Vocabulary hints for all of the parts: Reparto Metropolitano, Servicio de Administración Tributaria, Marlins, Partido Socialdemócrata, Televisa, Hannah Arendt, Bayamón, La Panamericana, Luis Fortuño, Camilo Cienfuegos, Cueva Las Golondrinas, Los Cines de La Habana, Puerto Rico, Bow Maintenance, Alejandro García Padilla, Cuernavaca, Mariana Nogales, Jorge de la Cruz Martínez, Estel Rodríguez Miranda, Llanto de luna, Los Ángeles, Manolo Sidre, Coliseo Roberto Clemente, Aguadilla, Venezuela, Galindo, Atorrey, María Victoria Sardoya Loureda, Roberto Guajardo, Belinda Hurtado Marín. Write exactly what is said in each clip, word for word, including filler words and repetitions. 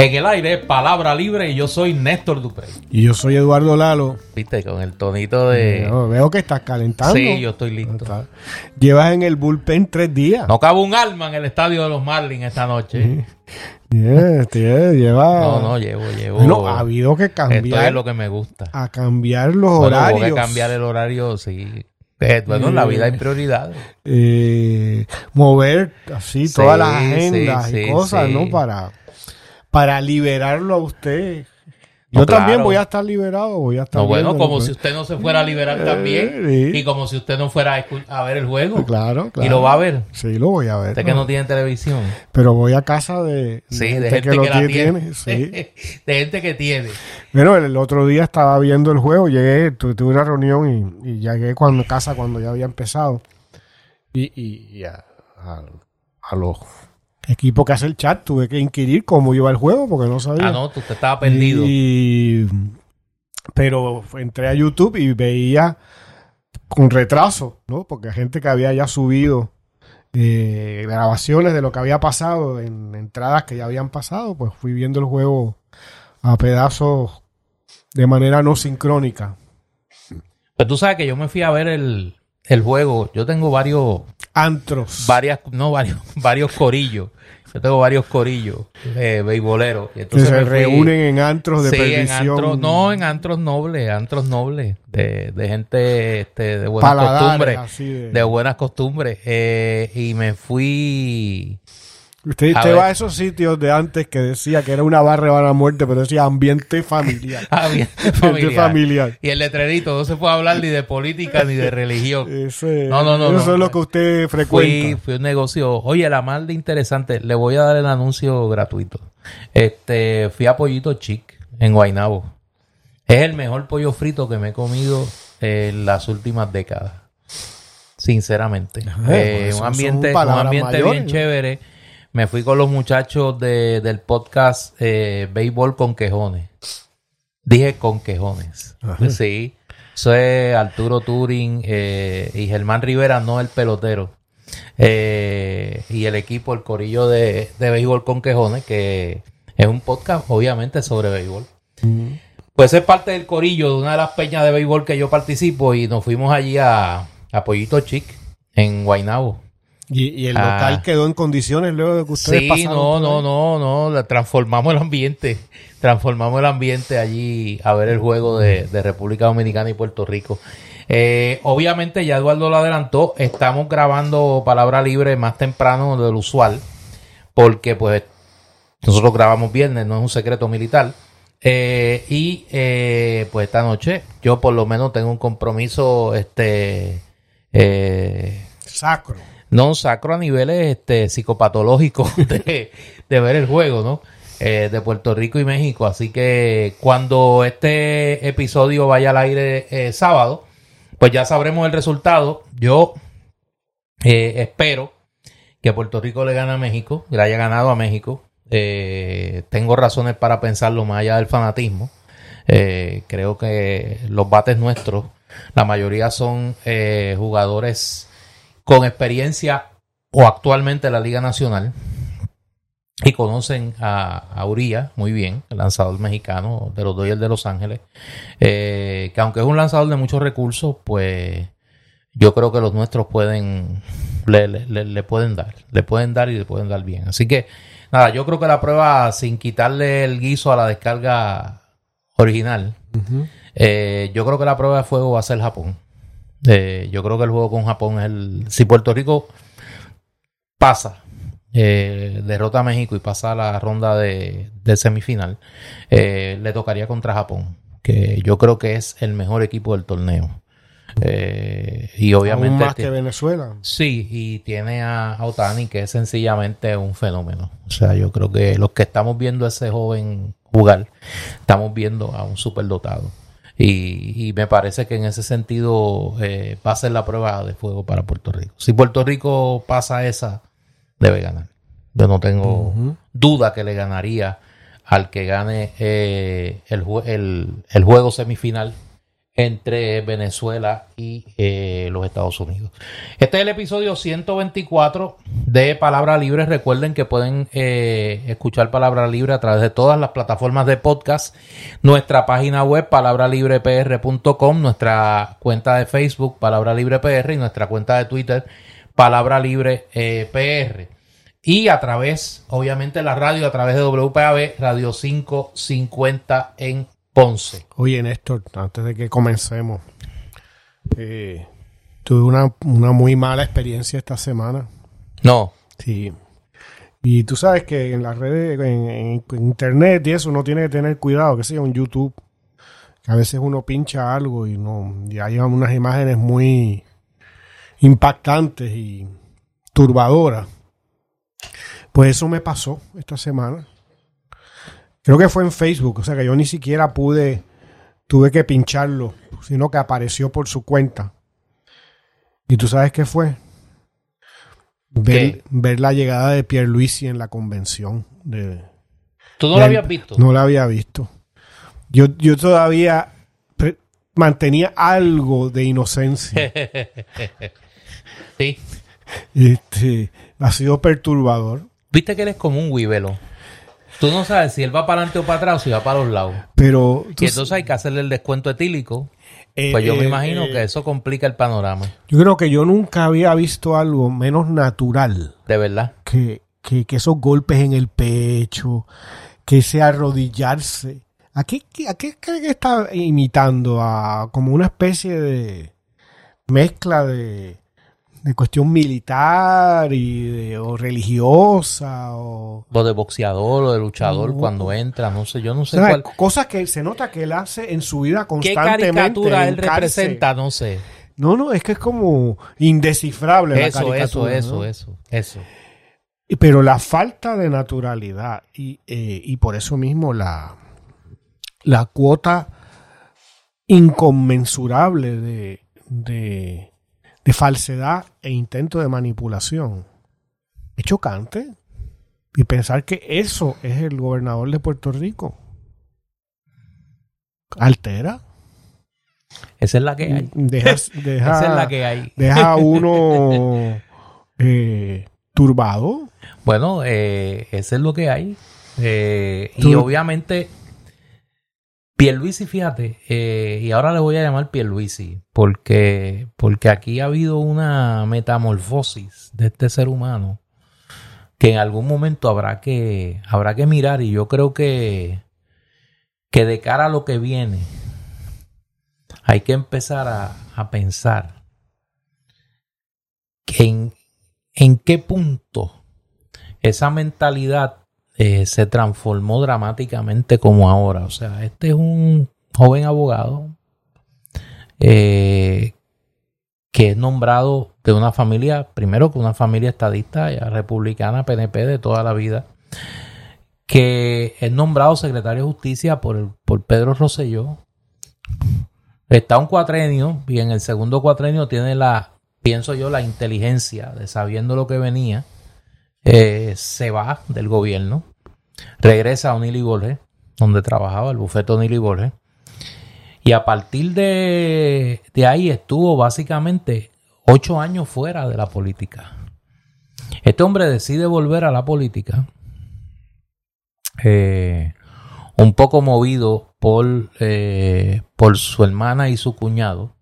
En el aire, Palabra Libre, y yo soy Néstor Duprey. Y yo soy Eduardo Lalo. Viste, con el tonito de... No, veo que estás calentando. Sí, yo estoy listo. No, llevas en el bullpen tres días. No cabe un alma en el estadio de los Marlins esta noche. Sí. Yeah, yeah, lleva... No, no, llevo, llevo. No, ha habido que cambiar... Esto es lo que me gusta. A cambiar los bueno, horarios. Hubo que cambiar el horario, sí. Bueno, en la vida hay prioridades. Eh, mover así sí, todas las agendas sí, y sí, cosas, sí. ¿no? Para... Para liberarlo a usted. Yo no, claro. también voy a estar liberado. Voy a estar no, bueno, liberado. Como si usted no se fuera a liberar eh, también. Eh, y como si usted no fuera a, a ver el juego. Claro, claro. Y lo va a ver. Sí, lo voy a ver. Usted no. que no tiene televisión. Pero voy a casa de, sí, de, de gente, gente que, lo que la tiene. tiene. Sí. De gente que tiene. Bueno, el, el otro día estaba viendo el juego. Llegué, tu, tuve una reunión y, y llegué cuando casa cuando ya había empezado. Y, y, y a, a, a los... equipo que hace el chat, tuve que inquirir cómo iba el juego porque no sabía. Ah, no, tú te estabas perdido. Y... Pero entré a YouTube y veía con retraso, ¿no? Porque gente que había ya subido eh, grabaciones de lo que había pasado en entradas que ya habían pasado, pues fui viendo el juego a pedazos de manera no sincrónica. Pero tú sabes que yo me fui a ver el, el juego. Yo tengo varios... Antros. Varias, no, varios, varios corillos. Yo tengo varios corillos eh, beisboleros. Entonces se reúnen en antros de sí, perdición. En antros, no, en antros nobles, antros nobles, de, de gente este, de buenas Paladares, costumbres. Así de... de buenas costumbres. Eh, y me fui... Usted, usted a va a esos sitios de antes que decía que era una barra de la muerte, pero decía ambiente familiar. ambiente familiar. familiar. Y el letrerito, no se puede hablar ni de política ni de religión. Ese, no, no, no. Eso no, es lo que usted frecuenta. Fui, fui un negocio. Oye, la mal de interesante, le voy a dar el anuncio gratuito. Este, fui a Pollito Chic en Guaynabo. Es el mejor pollo frito que me he comido en las últimas décadas. Sinceramente. Eh, eh, un ambiente, un ambiente mayores, bien chévere. Me fui con los muchachos de, del podcast eh, Béisbol Conquejones. Dije Conquejones. Ajá. Sí. Soy Arturo Turing eh, y Germán Rivera, no el pelotero. Eh, y el equipo, el corillo de, de Béisbol Conquejones, que es un podcast obviamente sobre béisbol. Uh-huh. Pues es parte del corillo de una de las peñas de béisbol que yo participo y nos fuimos allí a, a Pollito Chic en Guaynabo. Y, y el local ah, quedó en condiciones luego de que ustedes sí, pasaron. Sí, no, no, no, no, no. Transformamos el ambiente. Transformamos el ambiente allí a ver el juego de, de República Dominicana y Puerto Rico. Eh, obviamente, ya Eduardo lo adelantó. Estamos grabando Palabra Libre más temprano del usual. Porque, pues, nosotros grabamos viernes, no es un secreto militar. Eh, y, eh, pues, esta noche yo por lo menos tengo un compromiso este eh, sacro. No, sacro a niveles este, psicopatológicos de, de ver el juego, ¿no? Eh, de Puerto Rico y México. Así que cuando este episodio vaya al aire eh, sábado, pues ya sabremos el resultado. Yo eh, espero que Puerto Rico le gane a México, que le haya ganado a México. Eh, tengo razones para pensarlo más allá del fanatismo. Eh, creo que los bates nuestros, la mayoría son eh, jugadores... con experiencia o actualmente en la Liga Nacional y conocen a, a Uriah muy bien, el lanzador mexicano de los Dodgers de Los Ángeles, eh, que aunque es un lanzador de muchos recursos, pues yo creo que los nuestros pueden le, le, le pueden dar, le pueden dar y le pueden dar bien. Así que nada, yo creo que la prueba, sin quitarle el guiso a la descarga original, uh-huh. eh, yo creo que la prueba de fuego va a ser Japón. Eh, yo creo que el juego con Japón es el... Si Puerto Rico pasa, eh, derrota a México y pasa a la ronda de, de semifinal, eh, le tocaría contra Japón, que yo creo que es el mejor equipo del torneo. Eh, y obviamente... Aún más que Venezuela. Sí, y tiene a, a Otani, que es sencillamente un fenómeno. O sea, yo creo que los que estamos viendo a ese joven jugar, estamos viendo a un superdotado. Y, y me parece que en ese sentido eh, va a ser la prueba de fuego para Puerto Rico. Si Puerto Rico pasa esa, debe ganar. Yo no tengo uh-huh. duda que le ganaría al que gane eh, el, el, el juego semifinal entre Venezuela y eh, los Estados Unidos. Este es el episodio ciento veinticuatro de Palabra Libre. Recuerden que pueden eh, escuchar Palabra Libre a través de todas las plataformas de podcast. Nuestra página web, palabra libre p r punto com, nuestra cuenta de Facebook, Palabra Libre P R, y nuestra cuenta de Twitter, Palabra Libre eh, P R. Y a través, obviamente, la radio, a través de W P A B, Radio quinientos cincuenta en Ponce. Oye, Néstor, antes de que comencemos, eh, tuve una, una muy mala experiencia esta semana. No. Sí. Y tú sabes que en las redes, en, en internet y eso, uno tiene que tener cuidado, que sea un YouTube, que a veces uno pincha algo y no, ya llevan unas imágenes muy impactantes y turbadoras. Pues eso me pasó esta semana. Creo que fue en Facebook, o sea que yo ni siquiera pude, tuve que pincharlo, sino que apareció por su cuenta. ¿Y tú sabes qué fue? Ver, ¿Qué? ver la llegada de Pierluisi en la convención. De, ¿Tú no la habías visto? No la había visto. Yo, yo todavía pre- mantenía algo de inocencia. Sí. Este, ha sido perturbador. Viste que él es como un huibelo. Tú no sabes si él va para adelante o para atrás o si va para los lados. Pero y entonces hay que hacerle el descuento etílico. Eh, pues yo me eh, imagino eh, que eso complica el panorama. Yo creo que yo nunca había visto algo menos natural. De verdad. Que, que, que esos golpes en el pecho, que ese arrodillarse. ¿A qué, a qué cree que está imitando? A como una especie de mezcla de, de cuestión militar y de, o religiosa o... o de boxeador o de luchador, no, cuando entra, no sé, yo no sé, o sea, cuál... Cosas que se nota que él hace en su vida constantemente. ¿Qué caricatura él representa? No sé. No, no, es que es como indescifrable eso, la caricatura. Eso, ¿no? eso, eso, eso. Pero la falta de naturalidad y, eh, y por eso mismo la, la cuota inconmensurable de... de de falsedad e intento de manipulación. Es chocante. Y pensar que eso es el gobernador de Puerto Rico. Altera. Esa es la que hay. Deja, deja, Esa es la que hay. Deja a uno eh, turbado. Bueno, eh, eso es lo que hay. Eh, y obviamente... Pierluisi, fíjate, eh, y ahora le voy a llamar Pierluisi, porque, porque aquí ha habido una metamorfosis de este ser humano que en algún momento habrá que, habrá que mirar, y yo creo que, que de cara a lo que viene hay que empezar a, a pensar que en, en qué punto esa mentalidad Eh, se transformó dramáticamente como ahora. O sea, este es un joven abogado eh, que es nombrado de una familia, primero que una familia estadista, republicana, P N P de toda la vida, que es nombrado secretario de Justicia por, el, por Pedro Rosselló. Está un cuatrenio y en el segundo cuatrenio tiene la, pienso yo, la inteligencia de sabiendo lo que venía. Eh, se va del gobierno, regresa a O'Neill y Borges, donde trabajaba, el bufete O'Neill y Borges, y a partir de, de ahí estuvo básicamente ocho años fuera de la política. Este hombre decide volver a la política, eh, un poco movido por, eh, por su hermana y su cuñado,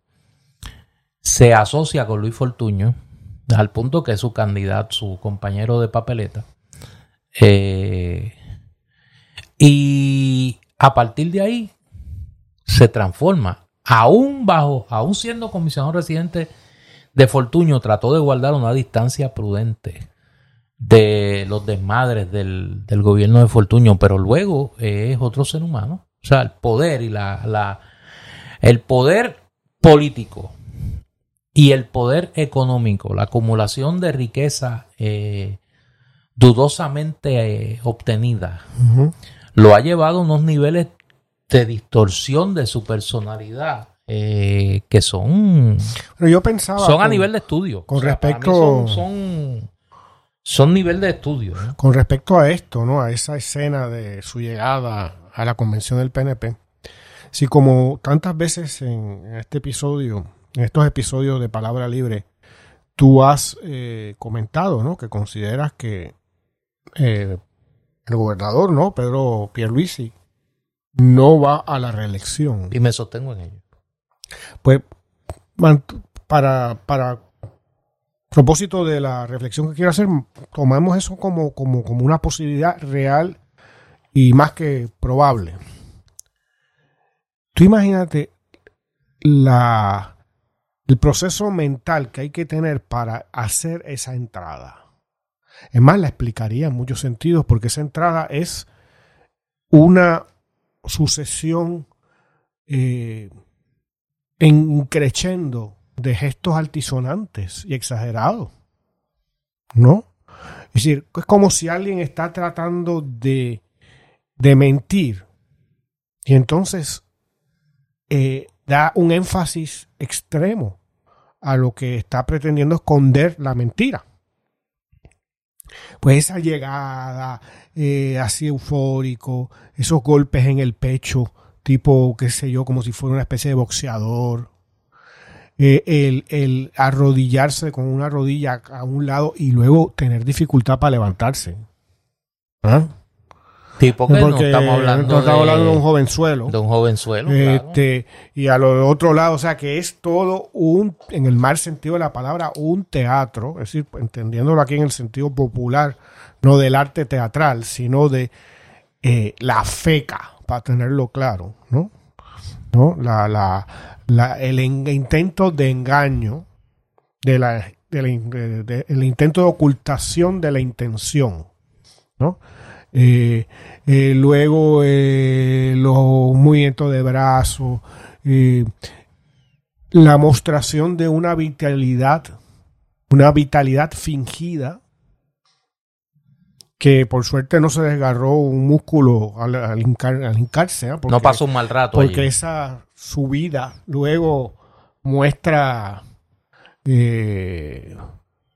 se asocia con Luis Fortuño, al punto que su candidato, su compañero de papeleta. Eh, y a partir de ahí se transforma. Aún bajo, aún siendo comisionado residente de Fortuño, trató de guardar una distancia prudente de los desmadres del, del gobierno de Fortuño, pero luego es otro ser humano. O sea, el poder y la, la el poder político. Y el poder económico, la acumulación de riqueza eh, dudosamente eh, obtenida, uh-huh. lo ha llevado a unos niveles de distorsión de su personalidad eh, que son, Pero yo pensaba son con, a nivel de estudio. Con o sea, respecto, son, son, son nivel de estudio. ¿Eh? Con respecto a esto, ¿no? A esa escena de su llegada a la convención del P N P. Si como tantas veces en este episodio, en estos episodios de Palabra Libre, tú has eh, comentado, ¿no?, que consideras que eh, el gobernador, ¿no?, Pedro Pierluisi, no va a la reelección. Y me sostengo en ello. Pues, para, para propósito de la reflexión que quiero hacer, tomamos eso como, como, como una posibilidad real y más que probable. Tú imagínate la, el proceso mental que hay que tener para hacer esa entrada. Es más, la explicaría en muchos sentidos, porque esa entrada es una sucesión eh, en crescendo de gestos altisonantes y exagerados, ¿no? Es decir, es como si alguien está tratando de, de mentir y entonces eh, da un énfasis extremo a lo que está pretendiendo esconder la mentira. Pues esa llegada eh, así eufórico, esos golpes en el pecho, tipo, qué sé yo, como si fuera una especie de boxeador, eh, el, el arrodillarse con una rodilla a un lado y luego tener dificultad para levantarse. ¿Ah? Tipo que no, porque estamos hablando, no estamos hablando de, de un jovenzuelo. De un jovenzuelo, este, claro. Y a lo otro lado, o sea, que es todo un, en el mal sentido de la palabra, un teatro. Es decir, entendiéndolo aquí en el sentido popular, no del arte teatral, sino de eh, la feca, para tenerlo claro, ¿no? ¿No? La, la, la, el en, intento de engaño, de la, de la, de, de, el intento de ocultación de la intención, ¿no? Eh, eh, luego eh, los movimientos de brazos, eh, la mostración de una vitalidad, una vitalidad fingida, que por suerte no se desgarró un músculo al, al, hincar, al hincarse, ¿eh? Porque, no pasó un mal rato. Porque allí esa subida luego muestra, eh,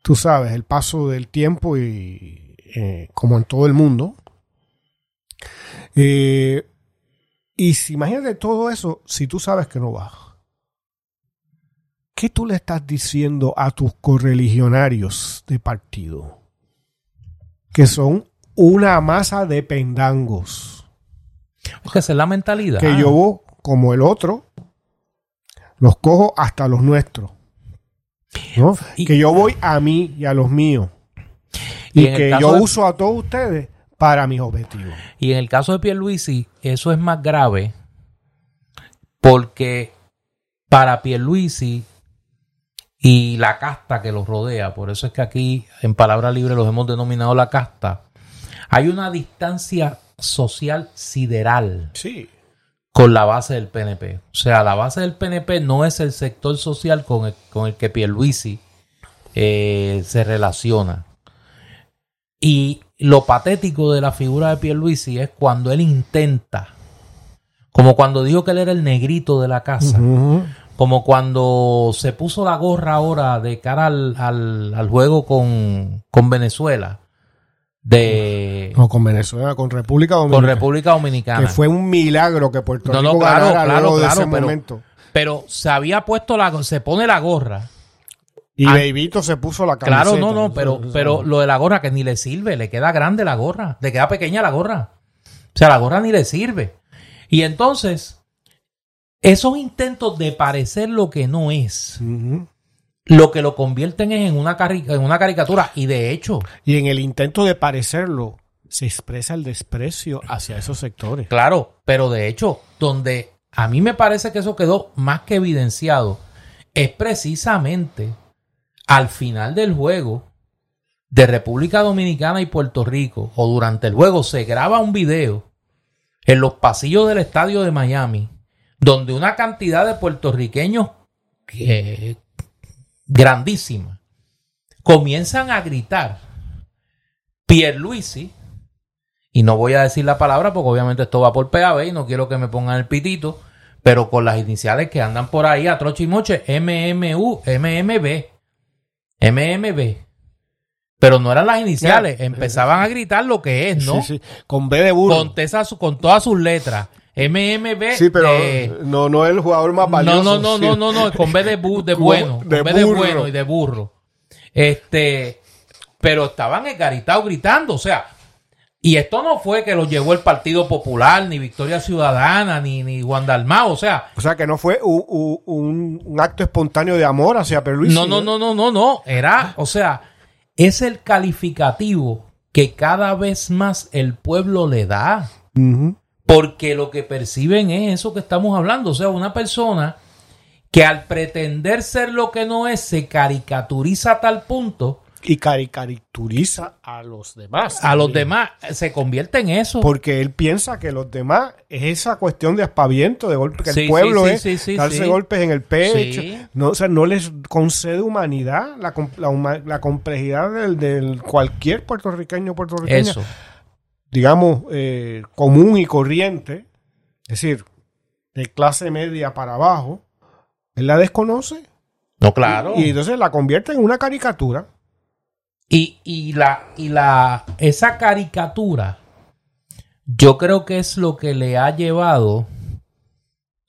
tú sabes, el paso del tiempo y eh, como en todo el mundo. Eh, y si imagínate todo eso, si tú sabes que no vas, ¿qué tú le estás diciendo a tus correligionarios de partido? Que son una masa de pendangos. Porque esa es la mentalidad. Que yo, como el otro, los cojo hasta los nuestros, ¿no? Y que yo voy a mí y a los míos. Y, y que yo de... uso a todos ustedes para mis objetivos. Y en el caso de Pierluisi, eso es más grave, porque para Pierluisi y la casta que los rodea, por eso es que aquí en Palabra Libre los hemos denominado la casta, hay una distancia social sideral, sí, con la base del P N P. O sea, la base del P N P no es el sector social con el, con el que Pierluisi eh, se relaciona. Y lo patético de la figura de Pierluisi es cuando él intenta, como cuando dijo que él era el negrito de la casa, uh-huh, como cuando se puso la gorra ahora de cara al, al, al juego con, con Venezuela. De, no, con Venezuela, con República Dominicana. Con República Dominicana. Que fue un milagro que Puerto Rico no, no, claro, ganara claro, luego de claro, ese pero, momento. Pero se había puesto la, se pone la gorra. Y Beibito se puso la camiseta. Claro, no, no, pero, pero lo de la gorra que ni le sirve, le queda grande la gorra, le queda pequeña la gorra. O sea, la gorra ni le sirve. Y entonces, esos intentos de parecer lo que no es, uh-huh, lo que lo convierten es en una, cari- en una caricatura. Y de hecho... Y en el intento de parecerlo, se expresa el desprecio hacia esos sectores. Claro, pero de hecho, donde a mí me parece que eso quedó más que evidenciado, es precisamente... al final del juego de República Dominicana y Puerto Rico, o durante el juego, se graba un video en los pasillos del estadio de Miami, donde una cantidad de puertorriqueños eh, grandísima comienzan a gritar Pierluisi, y no voy a decir la palabra porque obviamente esto va por P A B y no quiero que me pongan el pitito, pero con las iniciales que andan por ahí a troche y moche, M M U, M M B. M M B, pero no eran las iniciales, empezaban a gritar lo que es, ¿no? Sí, sí. Con B de burro. Con, con todas sus letras, M M B. Sí, pero eh, no, no es el jugador más valioso. No, no, no, sí. no, no, no, con B de, bu, de bueno, con de B de bueno y de burro. Este, pero estaban engaritados gritando, o sea, y esto no fue que lo llevó el Partido Popular, ni Victoria Ciudadana, ni, ni Guandalmao, o sea. O sea, que no fue u, u, un, un acto espontáneo de amor hacia Pierluisi. No, no, no, no, no, no, era, o sea, es el calificativo que cada vez más el pueblo le da. Uh-huh. Porque lo que perciben es eso que estamos hablando. O sea, una persona que al pretender ser lo que no es, se caricaturiza a tal punto. Y caricaturiza a los demás. A los demás. Se convierte en eso. Porque él piensa que los demás es esa cuestión de aspaviento, de golpe. Que sí, el pueblo sí, sí, es sí, sí, darse sí. golpes en el pecho. Sí. No, o sea, no les concede humanidad, la, la, la complejidad del, del cualquier puertorriqueño o puertorriqueña. Eso. digamos, eh, común y corriente, es decir, de clase media para abajo, él la desconoce. No, claro. Y, y entonces la convierte en una caricatura. Y, y, la, y la, esa caricatura, yo creo que es lo que le ha llevado,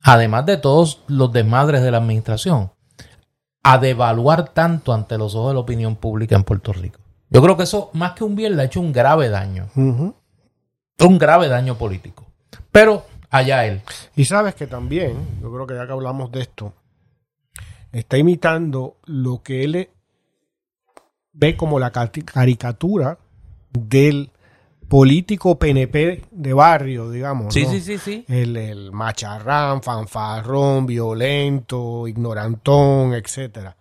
además de todos los desmadres de la administración, a devaluar tanto ante los ojos de la opinión pública en Puerto Rico. Yo creo que eso, más que un bien, le ha hecho un grave daño. Uh-huh. Un grave daño político. Pero allá él. Y sabes que también, yo creo que ya que hablamos de esto, está imitando lo que él ve como la caricatura del político P N P de barrio, digamos. Sí, ¿no? sí, sí, sí. El, el macharrán, fanfarrón, violento, ignorantón, etcétera.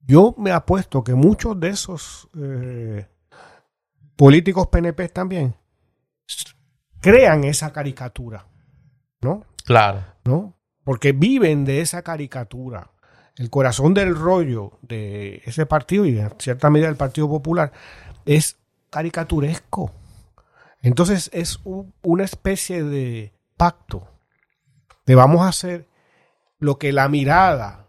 Yo me apuesto que muchos de esos eh, políticos P N P también crean esa caricatura, ¿no? Claro. ¿No? Porque viven de esa caricatura. El corazón del rollo de ese partido y en cierta medida del Partido Popular es caricaturesco. Entonces es un, una especie de pacto de vamos a hacer lo que la mirada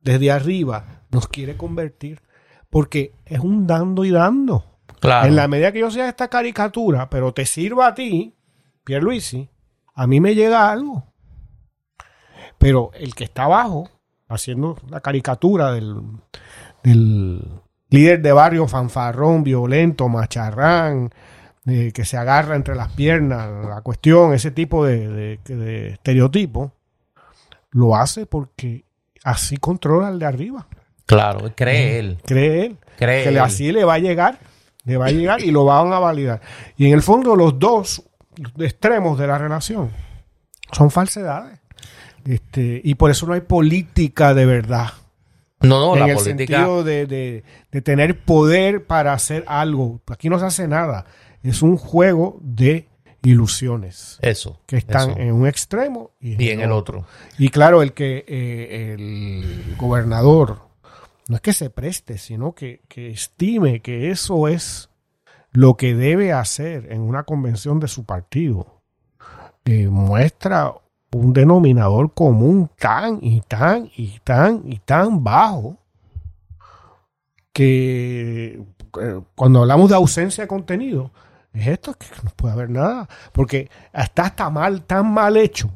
desde arriba nos quiere convertir, porque es un dando y dando. Claro. En la medida que yo sea esta caricatura, pero te sirva a ti, Pierluisi, a mí me llega algo. Pero el que está abajo, haciendo la caricatura del, del líder de barrio fanfarrón, violento, macharrán, eh, que se agarra entre las piernas, la cuestión, ese tipo de, de, de estereotipo, lo hace porque así controla el de arriba. Claro, cree él. Cree él. Cree que él. Así le va a llegar, le va a llegar y lo van a validar. Y en el fondo los dos extremos de la relación son falsedades. Este, y por eso no hay política de verdad. No, no, en la el política... sentido de, de, de tener poder para hacer algo. Aquí no se hace nada. Es un juego de ilusiones. Eso. Que están eso. En un extremo y en, y en el otro. otro. Y claro, el que eh, el gobernador... No es que se preste, sino que, que estime que eso es lo que debe hacer en una convención de su partido. Eh, muestra un denominador común tan y tan y tan y tan bajo que eh, cuando hablamos de ausencia de contenido, es esto, que no puede haber nada. Porque está hasta mal, tan mal hecho,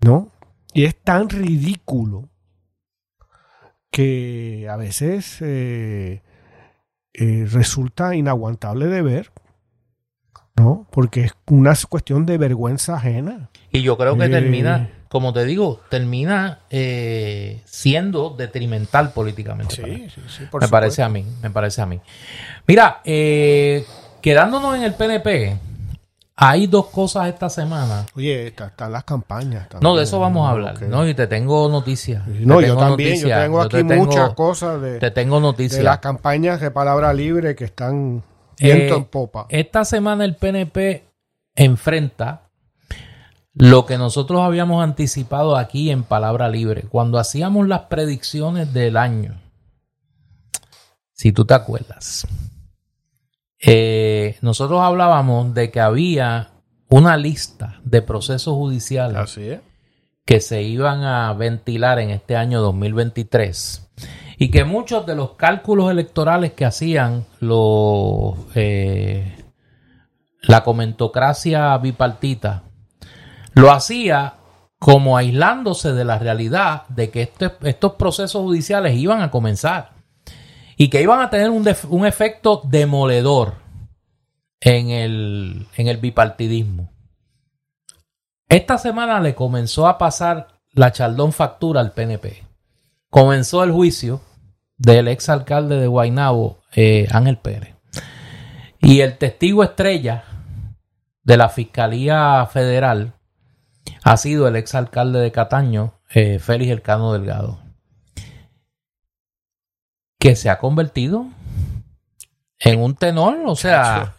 ¿no? Y es tan ridículo que a veces eh, eh, resulta inaguantable de ver, ¿no? Porque es una cuestión de vergüenza ajena. Y yo creo que eh... termina, como te digo, termina eh, siendo detrimental políticamente. Sí, sí, sí, por me parece a mí, me parece a mí. Mira, eh, quedándonos en el P N P, hay dos cosas esta semana. Oye, están las campañas. También. No, de eso vamos a hablar. Okay. No, y te tengo noticias. No, te yo también. Noticias. Yo tengo yo aquí te muchas tengo, cosas de, te tengo noticias. de las campañas de Palabra Libre que están viento eh, en popa. Esta semana el P N P enfrenta lo que nosotros habíamos anticipado aquí en Palabra Libre. Cuando hacíamos las predicciones del año, si tú te acuerdas... Eh, nosotros hablábamos de que había una lista de procesos judiciales Así es. que se iban a ventilar en este año dos mil veintitrés y que muchos de los cálculos electorales que hacían los, eh, la comentocracia bipartita Lo hacía como aislándose de la realidad de que este, estos procesos judiciales iban a comenzar y que iban a tener un, def- un efecto demoledor en el, en el bipartidismo. Esta semana le comenzó a pasar la chaldón factura al P N P. Comenzó el juicio del exalcalde de Guaynabo, eh, Ángel Pérez. Y el testigo estrella de la Fiscalía Federal ha sido el exalcalde de Cataño, eh, Félix El Cano Delgado, que se ha convertido en un tenor, o sea,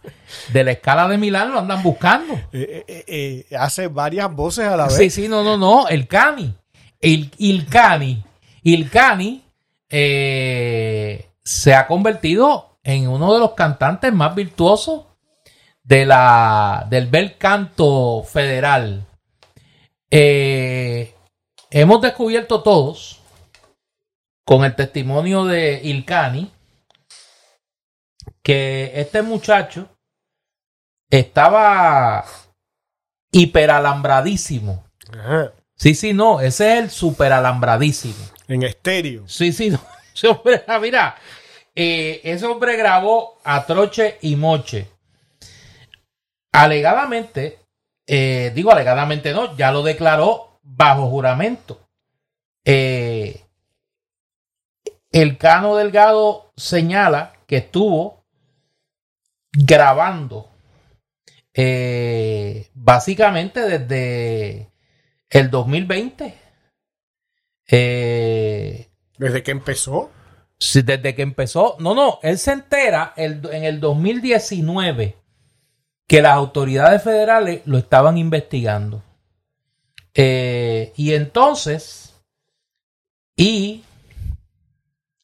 de la escala de Milán lo andan buscando. Eh, eh, eh, hace varias voces a la vez. Sí, sí, no, no, no, el Cani, el, el Cani, el Cani eh, se ha convertido en uno de los cantantes más virtuosos de la, del bel canto federal. Eh, hemos descubierto todos con el testimonio de Ilcani que este muchacho estaba hiperalambradísimo. Ajá. Sí, sí, no, ese es el superalambradísimo. En estéreo. Sí, sí, no, ese hombre, mira, eh, ese hombre grabó a troche y moche. Alegadamente. Eh, digo, alegadamente no, ya lo declaró bajo juramento. Eh, el Cano Delgado señala que estuvo grabando eh, básicamente desde el dos mil veinte. Eh, ¿Desde que empezó? Sí, desde que empezó. No, no, él se entera el, en el dos mil diecinueve. Que las autoridades federales lo estaban investigando. Eh, y entonces, y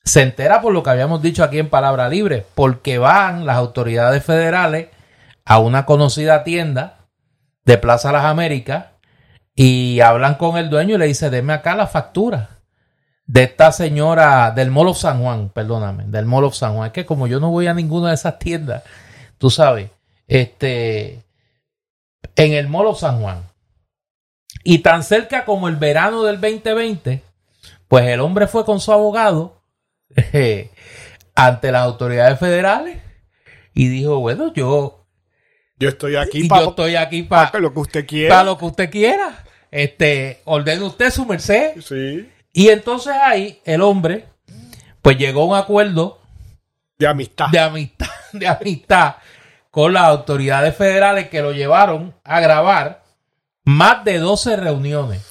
se entera por lo que habíamos dicho aquí en Palabra Libre, porque van las autoridades federales a una conocida tienda de Plaza Las Américas y hablan con el dueño y le dice, deme acá la factura de esta señora del Mall of San Juan, perdóname, del Mall of San Juan. Es que como yo no voy a ninguna de esas tiendas, tú sabes... Este, en el Molo San Juan. Y tan cerca como el verano del veinte veinte, pues el hombre fue con su abogado eh, ante las autoridades federales y dijo, bueno, yo yo estoy aquí para pa, pa lo que usted quiera. Para lo que usted quiera. Este, ordene usted su merced. Sí. Y entonces ahí el hombre pues llegó a un acuerdo de amistad. De amistad, de amistad. con las autoridades federales que lo llevaron a grabar más de doce reuniones.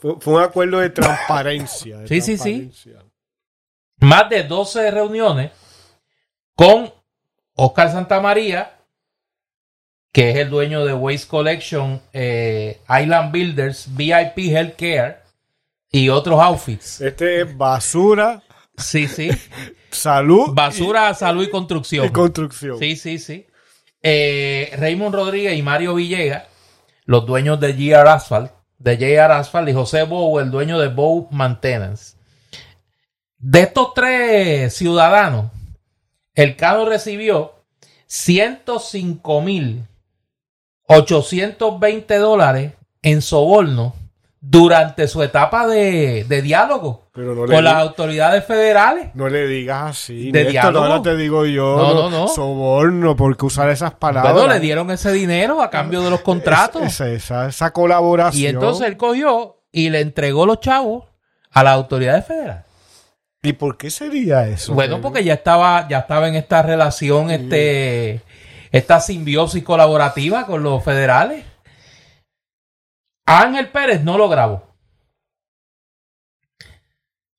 Fue, fue un acuerdo de transparencia. De sí, transparencia. sí, sí. Más de doce reuniones con Oscar Santa María, que es el dueño de Waste Collection, eh, Island Builders, V I P Healthcare y otros outfits. Este es basura. Sí, sí. Salud. Basura, y, salud y construcción. Y construcción. Sí, sí, sí. Eh, Raymond Rodríguez y Mario Villegas, los dueños de J R Asphalt, de J R Asphalt y José Bow, el dueño de Bow Maintenance. De estos tres ciudadanos, el Cano recibió ciento cinco mil ochocientos veinte dólares en soborno durante su etapa de, de diálogo no con digo, las autoridades federales. No le digas así. De Néstor, diálogo. No, no te digo yo. No, no, no. Soborno, porque usar esas palabras. Bueno, le dieron ese dinero a cambio de los contratos. Es, es, esa, esa colaboración. Y entonces él cogió y le entregó los chavos a las autoridades federales. ¿Y por qué sería eso? Bueno, Pedro? porque ya estaba, ya estaba en esta relación, sí. este, esta simbiosis colaborativa con los federales. Ángel Pérez no lo grabó.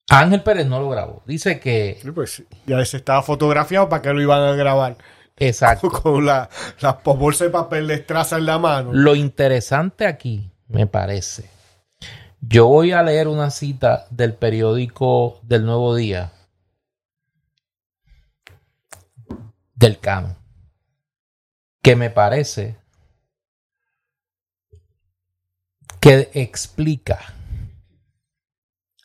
Ángel Pérez no lo grabó. Dice que... Sí, pues, ya se estaba fotografiado, ¿para qué lo iban a grabar? Exacto. Con la, la bolsa de papel de traza en la mano. Lo interesante aquí, me parece. Yo voy a leer una cita del periódico del Nuevo Día. Del Cano. Que me parece... que explica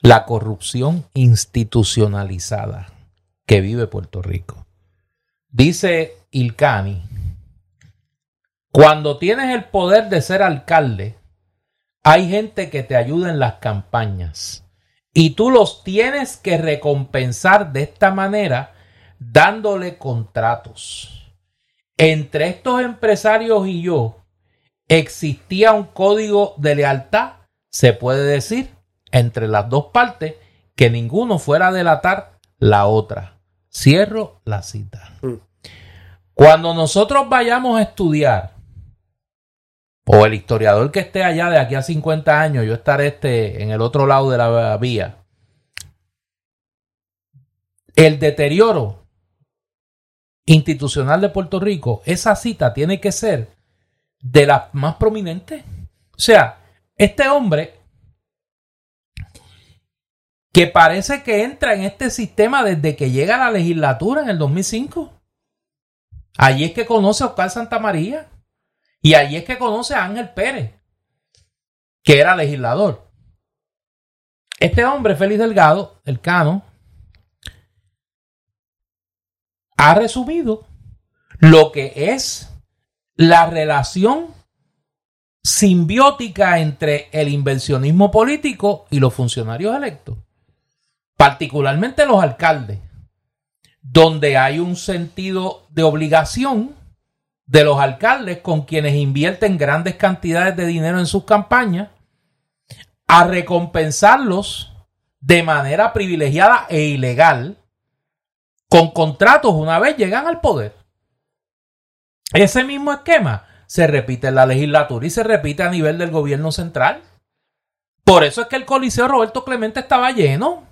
la corrupción institucionalizada que vive Puerto Rico. Dice Ilcani, cuando tienes el poder de ser alcalde, Hay gente que te ayuda en las campañas y tú los tienes que recompensar de esta manera, dándole contratos. Entre estos empresarios y yo existía un código de lealtad, se puede decir, entre las dos partes, que ninguno fuera a delatar la otra. Cierro la cita. Cuando nosotros vayamos a estudiar, o el historiador que esté allá de aquí a cincuenta años, yo estaré este, en el otro lado de la vía, el deterioro institucional de Puerto Rico, esa cita tiene que ser de las más prominentes. O sea, este hombre que parece que entra en este sistema desde que llega a la legislatura en el dos mil cinco. Allí es que conoce a Oscar Santa María y allí es que conoce a Ángel Pérez, que era legislador. Este hombre, Félix Delgado, El Cano, ha resumido lo que es la relación simbiótica entre el inversionismo político y los funcionarios electos, particularmente los alcaldes, donde hay un sentido de obligación de los alcaldes con quienes invierten grandes cantidades de dinero en sus campañas a recompensarlos de manera privilegiada e ilegal con contratos una vez llegan al poder. Ese mismo esquema se repite en la legislatura y se repite a nivel del gobierno central. Por eso es que el Coliseo Roberto Clemente estaba lleno.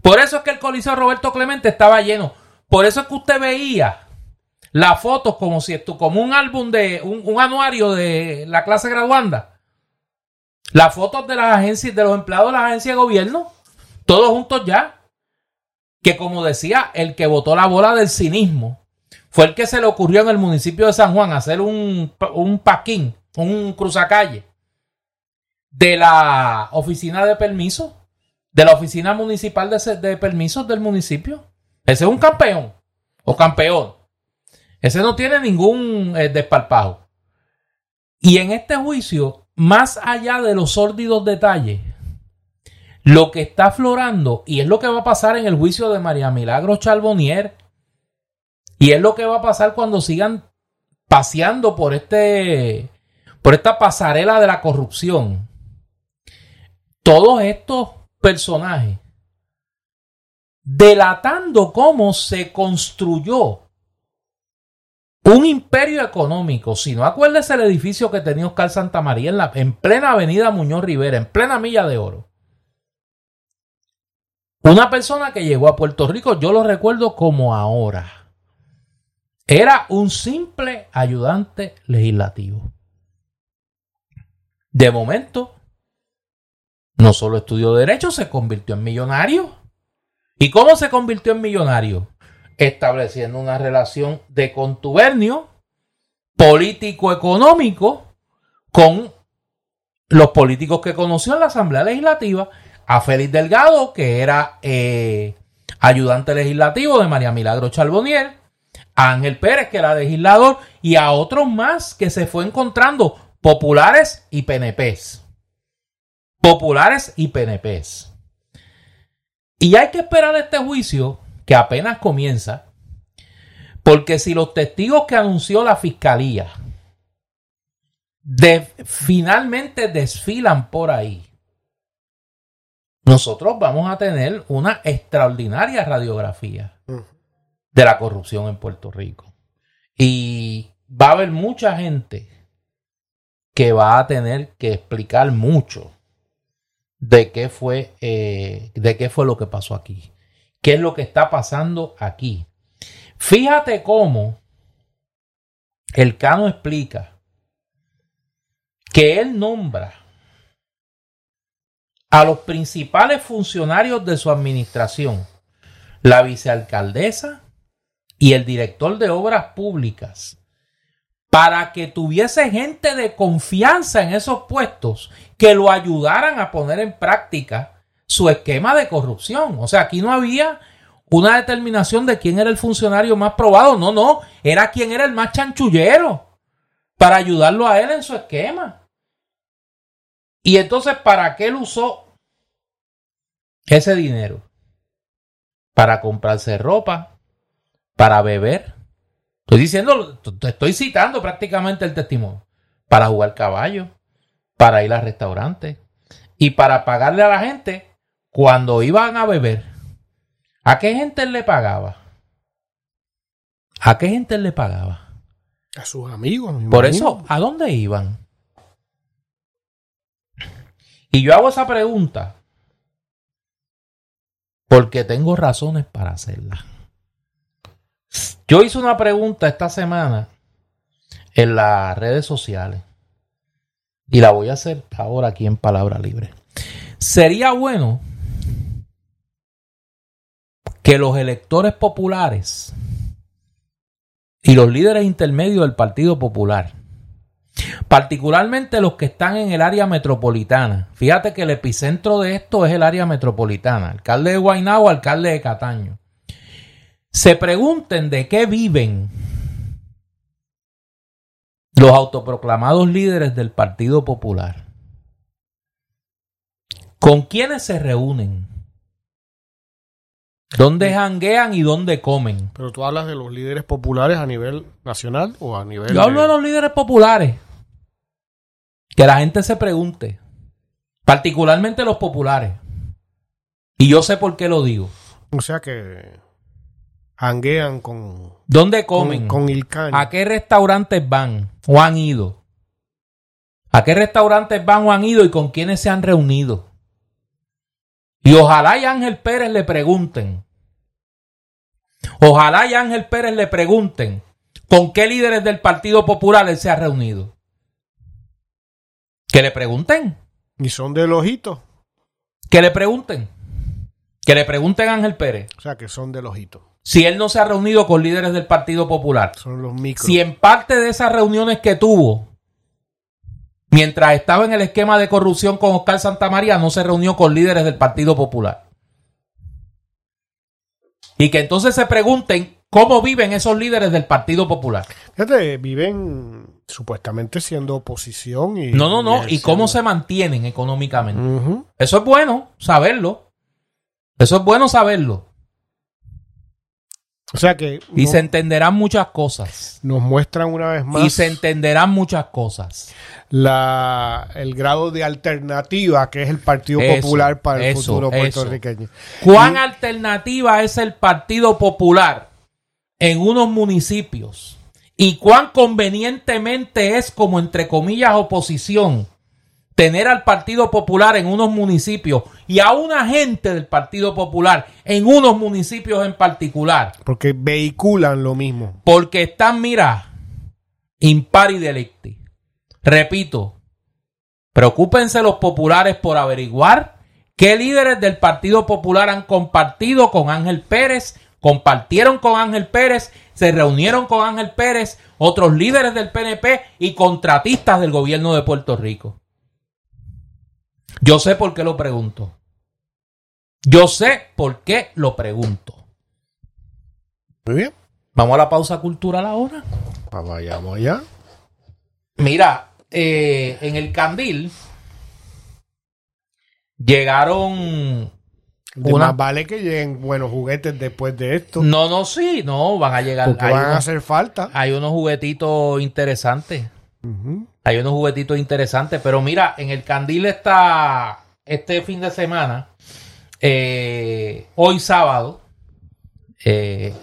Por eso es que el Coliseo Roberto Clemente estaba lleno. Por eso es que usted veía las fotos como si esto, como un álbum de un, un anuario de la clase graduanda. Las fotos de las agencias, de los empleados de las agencias de gobierno, todos juntos ya. Que como decía, el que botó la bola del cinismo fue el que se le ocurrió en el municipio de San Juan hacer un, un paquín, un cruzacalle de la oficina de permisos, de la oficina municipal de, de permisos del municipio. Ese es un campeón o campeón. Ese no tiene ningún eh, desparpajo. Y en este juicio, más allá de los sórdidos detalles, lo que está aflorando, y es lo que va a pasar en el juicio de María Milagros Charbonier, y es lo que va a pasar cuando sigan paseando por este, por esta pasarela de la corrupción, todos estos personajes delatando cómo se construyó un imperio económico. Si no, acuérdese el edificio que tenía Oscar Santa María en, la, en plena avenida Muñoz Rivera, en plena Milla de Oro. Una persona que llegó a Puerto Rico, yo lo recuerdo como ahora, era un simple ayudante legislativo. De momento, no solo estudió derecho, se convirtió en millonario. ¿Y cómo se convirtió en millonario? Estableciendo una relación de contubernio político-económico con los políticos que conoció en la Asamblea Legislativa, a Félix Delgado, que era eh, ayudante legislativo de María Milagros Charbonier, a Ángel Pérez, que era legislador, y a otros más que se fue encontrando, populares y P N Ps. Populares y P N Ps. Y hay que esperar este juicio que apenas comienza, porque si los testigos que anunció la fiscalía de, finalmente desfilan por ahí, nosotros vamos a tener una extraordinaria radiografía de la corrupción en Puerto Rico. Y va a haber mucha gente que va a tener que explicar mucho de qué fue, eh, de qué fue lo que pasó aquí. ¿Qué es lo que está pasando aquí? Fíjate cómo El Cano explica que él nombra a los principales funcionarios de su administración, la vicealcaldesa y el director de obras públicas, para que tuviese gente de confianza en esos puestos que lo ayudaran a poner en práctica su esquema de corrupción. O sea, aquí no había una determinación de quién era el funcionario más probado. No, no, era quién era el más chanchullero para ayudarlo a él en su esquema. Y entonces, ¿para qué él usó ese dinero? Para comprarse ropa, para beber. Estoy diciendo, estoy citando prácticamente el testimonio. Para jugar caballo, para ir a restaurantes y para pagarle a la gente cuando iban a beber. ¿A qué gente él le pagaba? ¿A qué gente él le pagaba? A sus amigos. Mi Por imagino. Eso, ¿a dónde iban? Y yo hago esa pregunta porque tengo razones para hacerla. Yo hice una pregunta esta semana en las redes sociales y la voy a hacer ahora aquí en Palabra Libre. Sería bueno que los electores populares y los líderes intermedios del Partido Popular, particularmente los que están en el área metropolitana. Fíjate que el epicentro de esto es el área metropolitana. Alcalde de Guaynabo, alcalde de Cataño. Se pregunten de qué viven los autoproclamados líderes del Partido Popular. ¿Con quiénes se reúnen? ¿Dónde janguean y dónde comen? Pero tú hablas de los líderes populares a nivel nacional o a nivel... Yo hablo de, de los líderes populares. Que la gente se pregunte. Particularmente los populares. Y yo sé por qué lo digo. O sea que janguean con... ¿Dónde comen? Con, con el caño. ¿A qué restaurantes van o han ido? ¿A qué restaurantes van o han ido y con quiénes se han reunido? Y ojalá y Ángel Pérez le pregunten. Ojalá y Ángel Pérez le pregunten con qué líderes del Partido Popular él se ha reunido. Que le pregunten. Y son del ojito. Que le pregunten. Que le pregunten a Ángel Pérez. O sea, que son del ojito. Si él no se ha reunido con líderes del Partido Popular. Son los micros. Si en parte de esas reuniones que tuvo, mientras estaba en el esquema de corrupción con Oscar Santa María, no se reunió con líderes del Partido Popular. Y que entonces se pregunten cómo viven esos líderes del Partido Popular. Fíjate, viven supuestamente siendo oposición. Y no, no, no. Y, y cómo se mantienen económicamente. Uh-huh. Eso es bueno saberlo. Eso es bueno saberlo. O sea que... Y no, se entenderán muchas cosas. Nos muestran una vez más... Y se entenderán muchas cosas. La, el grado de alternativa que es el Partido eso, Popular para el eso, futuro puertorriqueño. Eso. ¿Cuán y, alternativa es el Partido Popular en unos municipios? ¿Y cuán convenientemente es, como entre comillas, oposición, tener al Partido Popular en unos municipios y a una gente del Partido Popular en unos municipios en particular? Porque vehiculan lo mismo. Porque están, mira, impari delicti. Repito, preocúpense los populares por averiguar qué líderes del Partido Popular han compartido con Ángel Pérez, compartieron con Ángel Pérez, se reunieron con Ángel Pérez, otros líderes del P N P y contratistas del gobierno de Puerto Rico. Yo sé por qué lo pregunto. Yo sé por qué lo pregunto. Muy bien. Vamos a la pausa cultural ahora. Vayamos allá. Mira, eh, en el Candil llegaron... De una... Más vale que lleguen buenos juguetes después de esto. No, no, sí. No, van a llegar. Porque van unos, a hacer falta. Hay unos juguetitos interesantes. Uh-huh. Hay unos juguetitos interesantes, pero mira, en el Candil está este fin de semana, eh, hoy sábado, eh,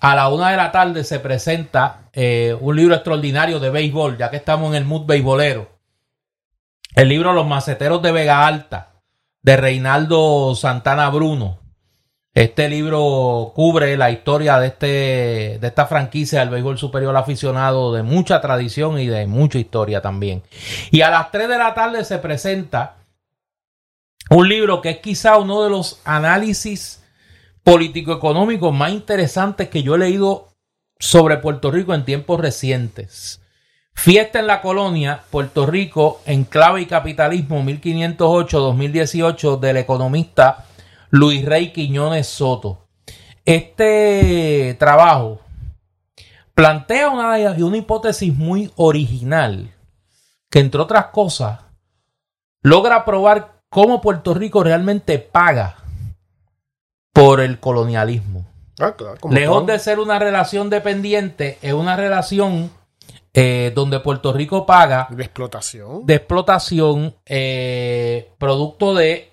a la una de la tarde se presenta eh, un libro extraordinario de béisbol, ya que estamos en el mood beisbolero. El libro Los Maceteros de Vega Alta, de Reinaldo Santana Bruno. Este libro cubre la historia de, este, de esta franquicia del béisbol superior aficionado, de mucha tradición y de mucha historia también. Y a las tres de la tarde se presenta un libro que es quizá uno de los análisis político-económicos más interesantes que yo he leído sobre Puerto Rico en tiempos recientes. Fiesta en la Colonia, Puerto Rico, Enclave y Capitalismo mil quinientos ocho a dos mil dieciocho, del economista Luis Rey Quiñones Soto. Este trabajo plantea una, una hipótesis muy original que, entre otras cosas, logra probar cómo Puerto Rico realmente paga por el colonialismo. Ah, claro, lejos todo. De ser una relación dependiente, es una relación eh, donde Puerto Rico paga de explotación, de explotación eh, producto de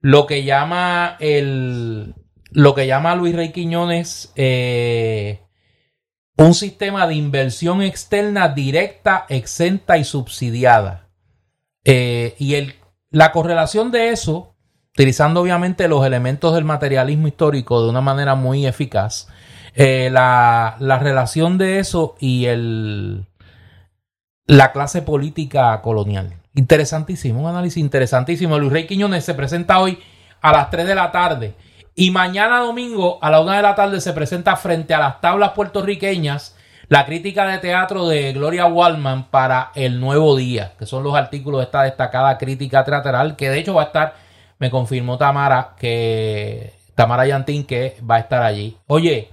lo que llama el lo que llama Luis Rey Quiñones eh, un sistema de inversión externa directa, exenta y subsidiada. Eh, y el, la correlación de eso, utilizando obviamente los elementos del materialismo histórico de una manera muy eficaz, eh, la, la relación de eso y el, la clase política colonial. Interesantísimo, un análisis interesantísimo. Luis Rey Quiñones se presenta hoy a las tres de la tarde y mañana domingo a la una de la tarde se presenta frente a las tablas puertorriqueñas la crítica de teatro de Gloria Waldman para El Nuevo Día, que son los artículos de esta destacada crítica teatral, que de hecho va a estar, me confirmó Tamara, que Tamara Yantín, que va a estar allí. Oye,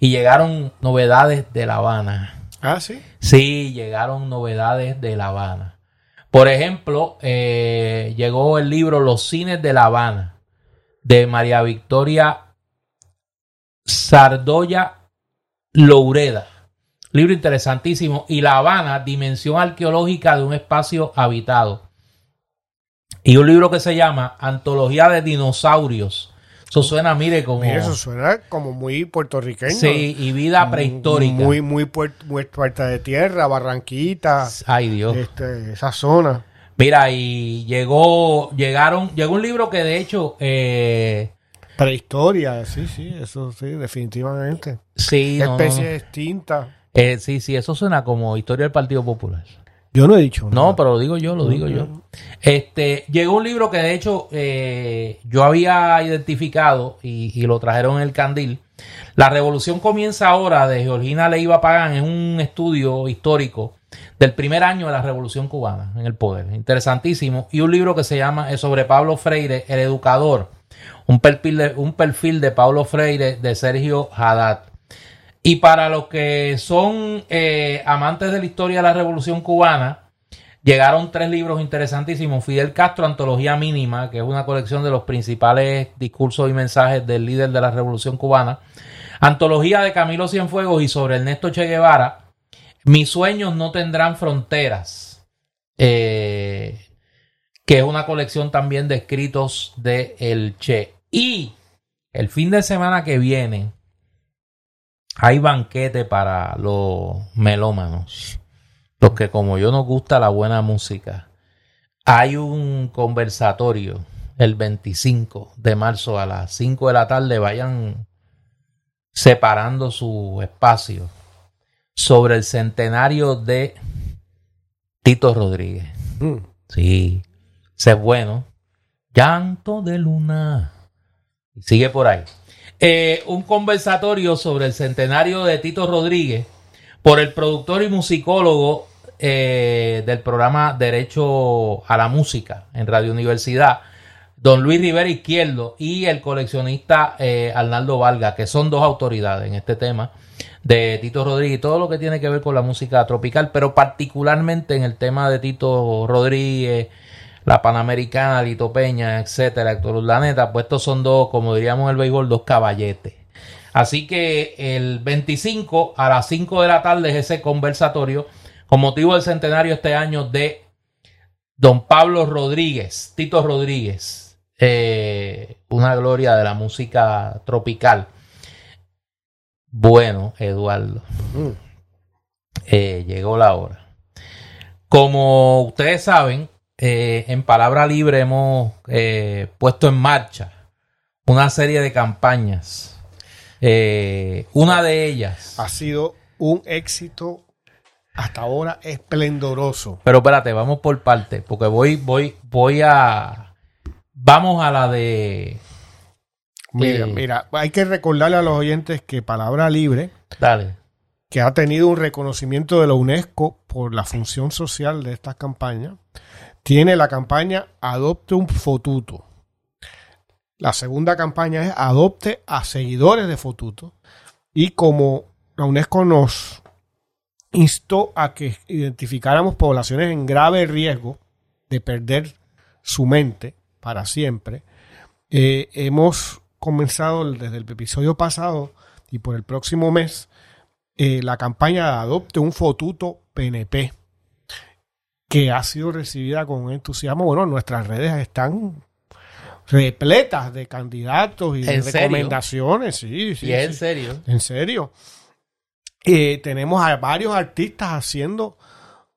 y llegaron novedades de La Habana. Ah, sí. Sí, llegaron novedades de La Habana. Por ejemplo, eh, llegó el libro Los Cines de La Habana, de María Victoria Sardoya Loureda. Libro interesantísimo. Y La Habana, dimensión arqueológica de un espacio habitado. Y un libro que se llama Antología de dinosaurios. Eso suena, mire, como... Mire, eso suena como muy puertorriqueño. Sí, y vida prehistórica. Muy, muy, puert- muy puerta de tierra, Barranquitas. Ay, Dios. Este, esa zona. Mira, y llegó, llegaron, llegó un libro que de hecho... Eh, Prehistoria, sí, sí, eso sí, definitivamente. Sí, especies no, no. extintas. Eh, sí, sí, eso suena como historia del Partido Popular. Yo no he dicho nada. No, pero lo digo yo, lo no, digo no. yo. Este, llegó un libro que de hecho eh, yo había identificado y, y lo trajeron en el Candil. La Revolución Comienza Ahora, de Georgina Leiva Pagán. Es un estudio histórico del primer año de la Revolución Cubana en el poder. Interesantísimo. Y un libro que se llama sobre Pablo Freire, El Educador. Un perfil de, un perfil de Pablo Freire, de Sergio Haddad. Y para los que son eh, amantes de la historia de la Revolución Cubana, llegaron tres libros interesantísimos. Fidel Castro, Antología Mínima, que es una colección de los principales discursos y mensajes del líder de la Revolución Cubana. Antología de Camilo Cienfuegos y sobre Ernesto Che Guevara. Mis sueños no tendrán fronteras, eh, que es una colección también de escritos de el Che. Y el fin de semana que viene hay banquete para los melómanos, los que como yo nos gusta la buena música. Hay un conversatorio el veinticinco de marzo a las cinco de la tarde. Vayan separando su espacio sobre el centenario de Tito Rodríguez. Mm. Sí, ese es bueno. Llanto de luna. Sigue por ahí. Eh, un conversatorio sobre el centenario de Tito Rodríguez por el productor y musicólogo eh, del programa Derecho a la Música en Radio Universidad, don Luis Rivera Izquierdo, y el coleccionista eh, Arnaldo Valga, que son dos autoridades en este tema de Tito Rodríguez, todo lo que tiene que ver con la música tropical, pero particularmente en el tema de Tito Rodríguez, la Panamericana, Lito Peña, etcétera, Héctor Urdaneta. Pues estos son dos, como diríamos en el béisbol, dos caballetes. Así que el veinticinco a las cinco de la tarde es ese conversatorio con motivo del centenario este año de don Pablo Rodríguez, Tito Rodríguez, eh, una gloria de la música tropical. Bueno, Eduardo, eh, llegó la hora. Como ustedes saben, eh, en Palabra Libre hemos eh, puesto en marcha una serie de campañas. Eh, una de ellas ha sido un éxito hasta ahora esplendoroso. Pero espérate, vamos por partes, porque voy, voy, voy a... Vamos a la de... Mira, eh, mira, hay que recordarle a los oyentes que Palabra Libre, dale, que ha tenido un reconocimiento de la UNESCO por la función social de estas campañas, tiene la campaña Adopte un Fotuto. La segunda campaña es Adopte a Seguidores de Fotuto. Y como la UNESCO nos instó a que identificáramos poblaciones en grave riesgo de perder su mente para siempre. Eh, hemos comenzado desde el episodio pasado y por el próximo mes eh, la campaña de Adopte un Fotuto P N P, que ha sido recibida con entusiasmo. Bueno, nuestras redes están repletas de candidatos y de serio? recomendaciones. Sí, sí, ¿Y es sí. en serio? En serio. Eh, tenemos a varios artistas haciendo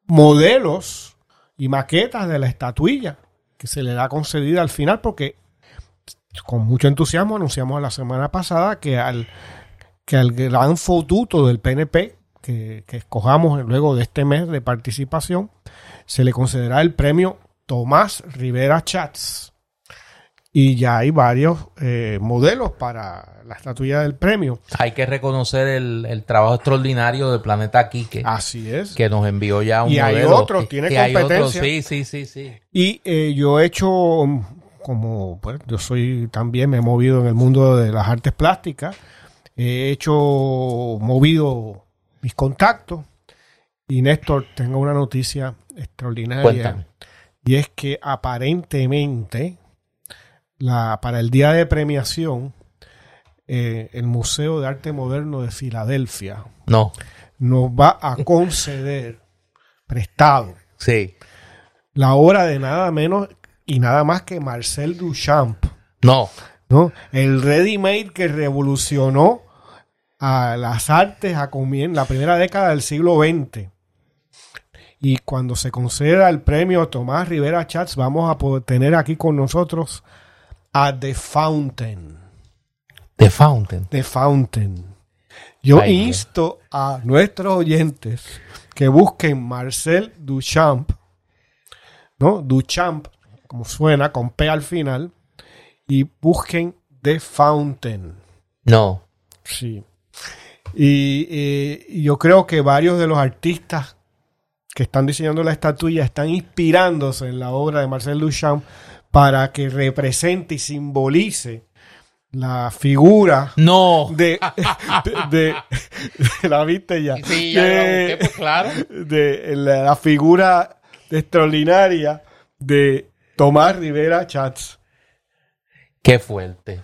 modelos y maquetas de la estatuilla que se le da concedida al final, porque con mucho entusiasmo anunciamos la semana pasada que al, que al gran fotuto del P N P que, que escojamos luego de este mes de participación, se le concederá el premio Tomás Rivera Chats. Y ya hay varios eh, modelos para la estatuilla del premio. Hay que reconocer el, el trabajo extraordinario del Planeta Quique. Así es. Que nos envió ya un y modelo. Y hay otros, tiene que competencia. Hay otros, sí, sí, sí, sí. Y eh, yo he hecho, como pues, yo soy también, me he movido en el mundo de las artes plásticas. He hecho, movido mis contactos. Y Néstor, tengo una noticia extraordinaria. Cuéntame. Y es que aparentemente... La, para el día de premiación, eh, el Museo de Arte Moderno de Filadelfia no. nos va a conceder prestado sí. la obra de nada menos y nada más que Marcel Duchamp. No. ¿no? El ready-made que revolucionó a las artes a comien- la primera década del siglo veinte. Y cuando se conceda el premio Tomás Rivera Chats, vamos a poder tener aquí con nosotros a The Fountain. The Fountain. The Fountain. Yo Ay, insto Dios. a nuestros oyentes que busquen Marcel Duchamp, ¿no? Duchamp, como suena, con P al final, y busquen The Fountain. No. Sí. Y eh, yo creo que varios de los artistas que están diseñando la estatuilla están inspirándose en la obra de Marcel Duchamp para que represente y simbolice la figura no. de, de, de, de la viste ya, sí, ya de, lo busqué, pues, claro. de la, la figura extraordinaria de Tomás Rivera Chats. Qué fuerte.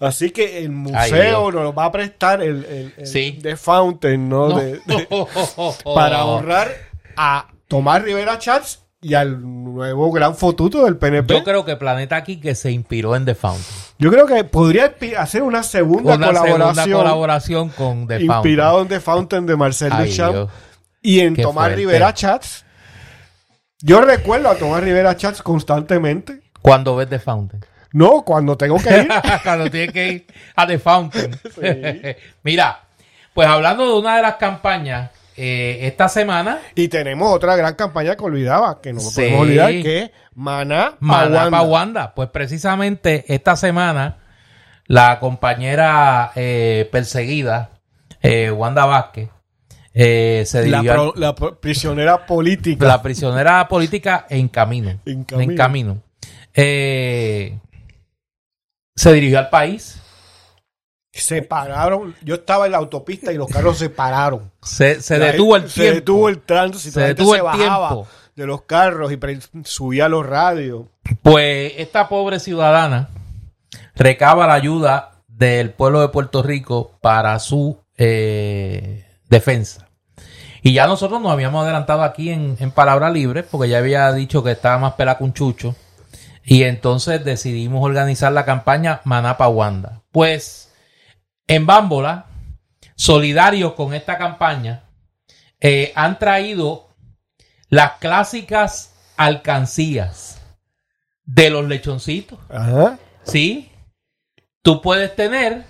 Así que el museo Ay, nos lo va a prestar el, el, el sí. The Fountain, ¿no? no. De, de, oh, oh, oh. Para honrar a Tomás Rivera Chats y al nuevo gran fotuto del P N P. Yo creo que Planeta Quique se inspiró en The Fountain. Yo creo que podría hacer una segunda una colaboración. Segunda colaboración con The Fountain. Inspirado en The Fountain de Marcel Duchamp y en Qué Tomás fuerte. Rivera Chats. Yo recuerdo a Tomás Rivera Chats constantemente. ¿Cuándo ves The Fountain? No, cuando tengo que ir. Cuando tienes que ir a The Fountain. Sí. Mira, pues hablando de una de las campañas... Eh, esta semana. Y tenemos otra gran campaña que olvidaba, que no sí. podemos olvidar, que es Maná pa' Wanda. Pues precisamente esta semana, la compañera eh, perseguida, eh, Wanda Vázquez, eh, se dirigió. La, pro, al... la pro, prisionera política. La prisionera política en camino. En camino. En camino. Eh, se dirigió al país. Se pararon. Yo estaba en la autopista y los carros se pararon. Se, se detuvo el se tiempo. Se detuvo el tránsito. Se detuvo el se bajaba tiempo. De los carros y pre- subía los radios. Pues esta pobre ciudadana recaba la ayuda del pueblo de Puerto Rico para su eh, defensa. Y ya nosotros nos habíamos adelantado aquí en, en Palabra Libre, porque ya había dicho que estaba más pela con chucho. Y entonces decidimos organizar la campaña Maná pa' Wanda. Pues en Bámbola, solidarios con esta campaña, eh, han traído las clásicas alcancías de los lechoncitos. Ajá. ¿Sí? Tú puedes tener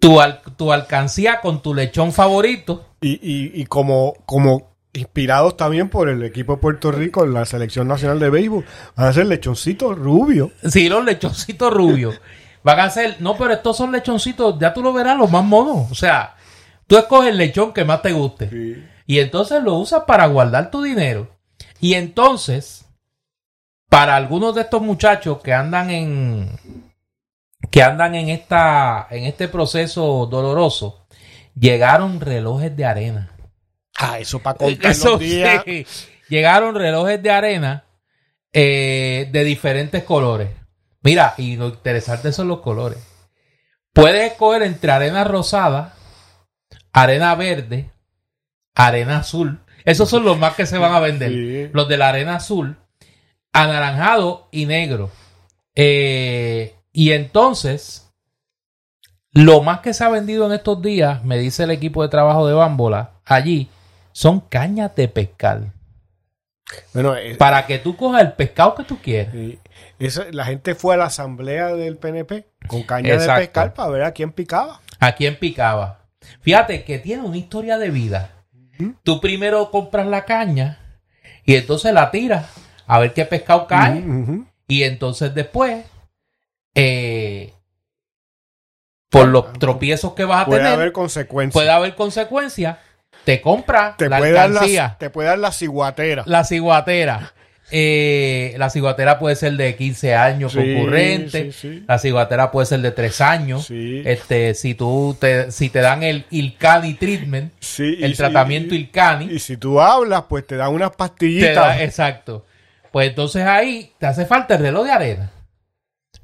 tu, al- tu alcancía con tu lechón favorito. Y, y, y como, como inspirados también por el equipo de Puerto Rico en la Selección Nacional de Béisbol, van a ser lechoncitos rubios. Sí, los lechoncitos rubios. Van a ser, no, pero estos son lechoncitos, ya tú lo verás, los más monos. O sea, tú escoges el lechón que más te guste. Sí. Y entonces lo usas para guardar tu dinero. Y entonces, para algunos de estos muchachos que andan en que andan en esta en este proceso doloroso, llegaron relojes de arena. Ah, eso para contar los días. Sí. Llegaron relojes de arena eh, de diferentes colores. Mira, y lo interesante son los colores. Puedes escoger entre arena rosada, arena verde, arena azul. Esos son los más que se van a vender. Sí. Los de la arena azul, anaranjado y negro. Eh, y entonces, lo más que se ha vendido en estos días, me dice el equipo de trabajo de Bambola, allí, son cañas de pescar. Bueno, es, para que tú cojas el pescado que tú quieras. Sí. Eso, la gente fue a la asamblea del P N P con cañas Exacto. de pescar para ver a quién picaba. A quién picaba. Fíjate que tiene una historia de vida. Uh-huh. Tú primero compras la caña y entonces la tiras a ver qué pescado cae. Uh-huh. Y entonces después, eh, por los tropiezos que vas a puede tener, haber consecuencias. puede haber consecuencias. Te compra te la alcancía. La, te puede dar la ciguatera. La ciguatera. Eh, la ciguatera puede ser de quince años sí, concurrente. Sí, sí. La ciguatera puede ser de tres años. Sí. Este, si tú te, si te dan el Ilcani treatment, sí, el tratamiento sí, Ilcani. Y si tú hablas, pues te dan unas pastillitas. Da, exacto. Pues entonces ahí te hace falta el reloj de arena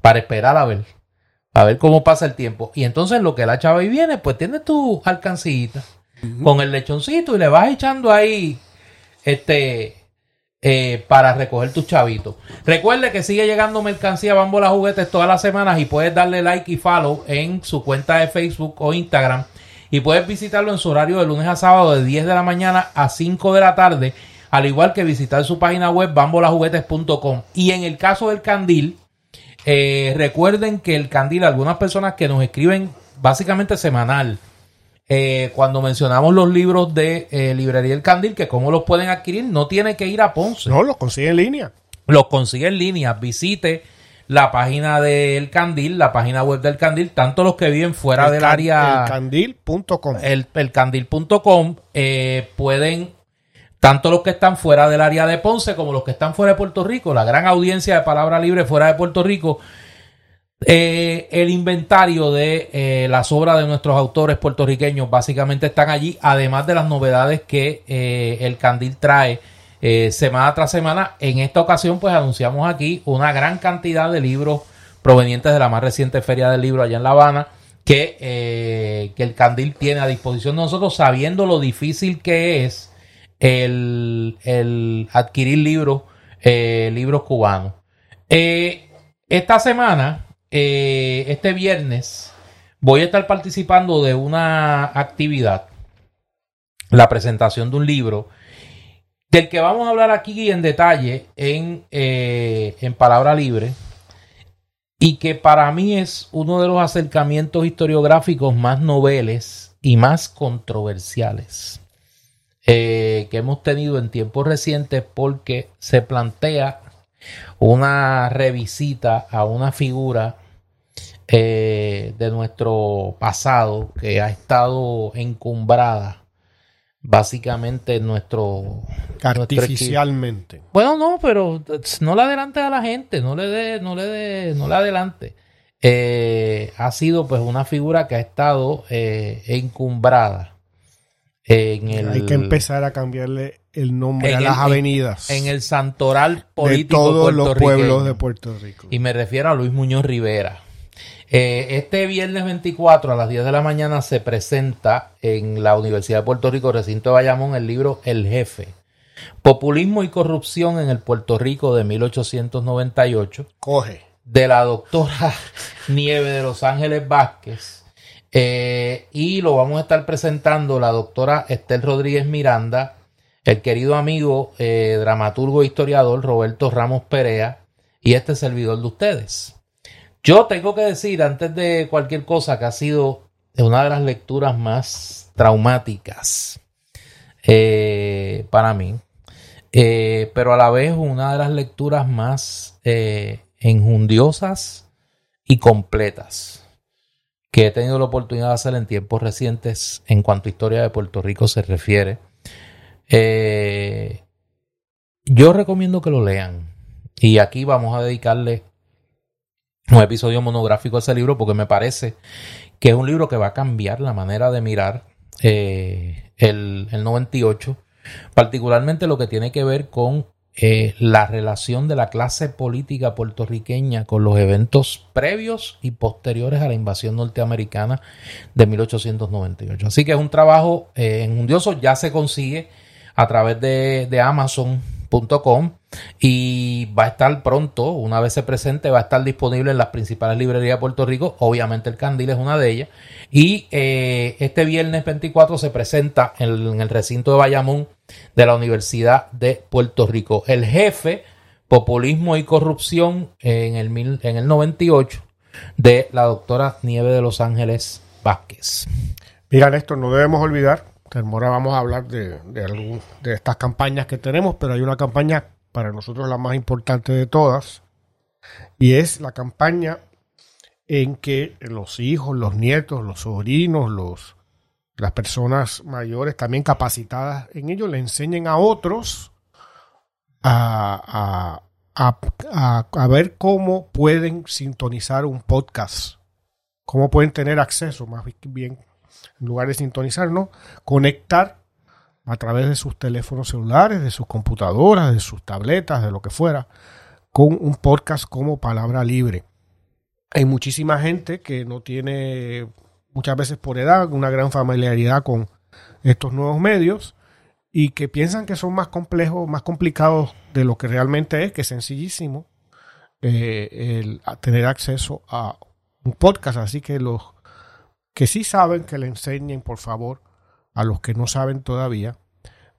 para esperar a ver. A ver cómo pasa el tiempo. Y entonces lo que la chava ahí viene, pues tienes tu alcancillita. Uh-huh. Con el lechoncito y le vas echando ahí este eh, para recoger tus chavitos. Recuerde que sigue llegando mercancía Bambola Juguetes todas las semanas y puedes darle like y follow en su cuenta de Facebook o Instagram y puedes visitarlo en su horario de lunes a sábado de diez de la mañana a cinco de la tarde, al igual que visitar su página web bambola juguetes punto com. Y en el caso del candil, eh, recuerden que el candil, algunas personas que nos escriben básicamente semanal, Eh, cuando mencionamos los libros de eh, Librería El Candil, que cómo los pueden adquirir, no tiene que ir a Ponce. No, los consigue en línea. Los consigue en línea. Visite la página del Candil, la página web del Candil, tanto los que viven fuera el del can, área... el candil punto com El, el candil punto com eh, pueden, tanto los que están fuera del área de Ponce como los que están fuera de Puerto Rico, la gran audiencia de Palabra Libre fuera de Puerto Rico, Eh, el inventario de eh, las obras de nuestros autores puertorriqueños básicamente están allí, además de las novedades que eh, el Candil trae eh, semana tras semana. En esta ocasión pues anunciamos aquí una gran cantidad de libros provenientes de la más reciente Feria del Libro allá en La Habana que, eh, que el Candil tiene a disposición de nosotros, sabiendo lo difícil que es el, el adquirir libros eh, libros cubanos. Eh, esta semana Eh, este viernes voy a estar participando de una actividad, la presentación de un libro del que vamos a hablar aquí en detalle en, eh, en Palabra Libre, y que para mí es uno de los acercamientos historiográficos más noveles y más controversiales eh, que hemos tenido en tiempos recientes, porque se plantea una revisita a una figura eh, de nuestro pasado que ha estado encumbrada básicamente en nuestro... Artificialmente. Nuestro bueno, no, pero no le adelante a la gente, no le de, no le de, no le adelante. Eh, ha sido pues una figura que ha estado eh, encumbrada. En el, hay que empezar a cambiarle el nombre a las el, avenidas. En el santoral político de todos los pueblos de Puerto Rico. Y me refiero a Luis Muñoz Rivera. Eh, este viernes veinticuatro a las diez de la mañana se presenta en la Universidad de Puerto Rico, recinto de Bayamón, el libro El Jefe. Populismo y corrupción en el Puerto Rico de mil ochocientos noventa y ocho. Coge. De la doctora Nieve de Los Ángeles Vázquez. Eh, y lo vamos a estar presentando la doctora Estel Rodríguez Miranda, el querido amigo eh, dramaturgo e historiador Roberto Ramos Perea y este servidor de ustedes. Yo tengo que decir, antes de cualquier cosa, que ha sido una de las lecturas más traumáticas eh, para mí, eh, pero a la vez una de las lecturas más eh, enjundiosas y completas que he tenido la oportunidad de hacer en tiempos recientes en cuanto a historia de Puerto Rico se refiere. Eh, yo recomiendo que lo lean. Y aquí vamos a dedicarle un episodio monográfico a ese libro, porque me parece que es un libro que va a cambiar la manera de mirar eh, el, el noventa y ocho, particularmente lo que tiene que ver con eh, la relación de la clase política puertorriqueña con los eventos previos y posteriores a la invasión norteamericana de mil ochocientos noventa y ocho. Así que es un trabajo eh, enjundioso, ya se consigue a través de, de Amazon punto com y va a estar pronto, una vez se presente, va a estar disponible en las principales librerías de Puerto Rico. Obviamente el Candil es una de ellas. Y eh, este viernes veinticuatro se presenta en, en el recinto de Bayamón de la Universidad de Puerto Rico. El jefe, populismo y corrupción en el, mil, en el noventa y ocho, de la doctora Nieves de Los Ángeles Vázquez. Mira, Néstor, no debemos olvidar que ahora vamos a hablar de, de, algo, de estas campañas que tenemos, pero hay una campaña para nosotros la más importante de todas, y es la campaña en que los hijos, los nietos, los sobrinos, los, las personas mayores también capacitadas en ello, le enseñen a otros a, a, a, a, a ver cómo pueden sintonizar un podcast, cómo pueden tener acceso, más bien en lugar de sintonizarnos, conectar a través de sus teléfonos celulares, de sus computadoras, de sus tabletas, de lo que fuera, con un podcast como Palabra Libre. Hay muchísima gente que no tiene, muchas veces por edad, una gran familiaridad con estos nuevos medios y que piensan que son más complejos, más complicados de lo que realmente es, que es sencillísimo eh, el tener acceso a un podcast. Así que los que sí saben, que le enseñen, por favor, a los que no saben todavía,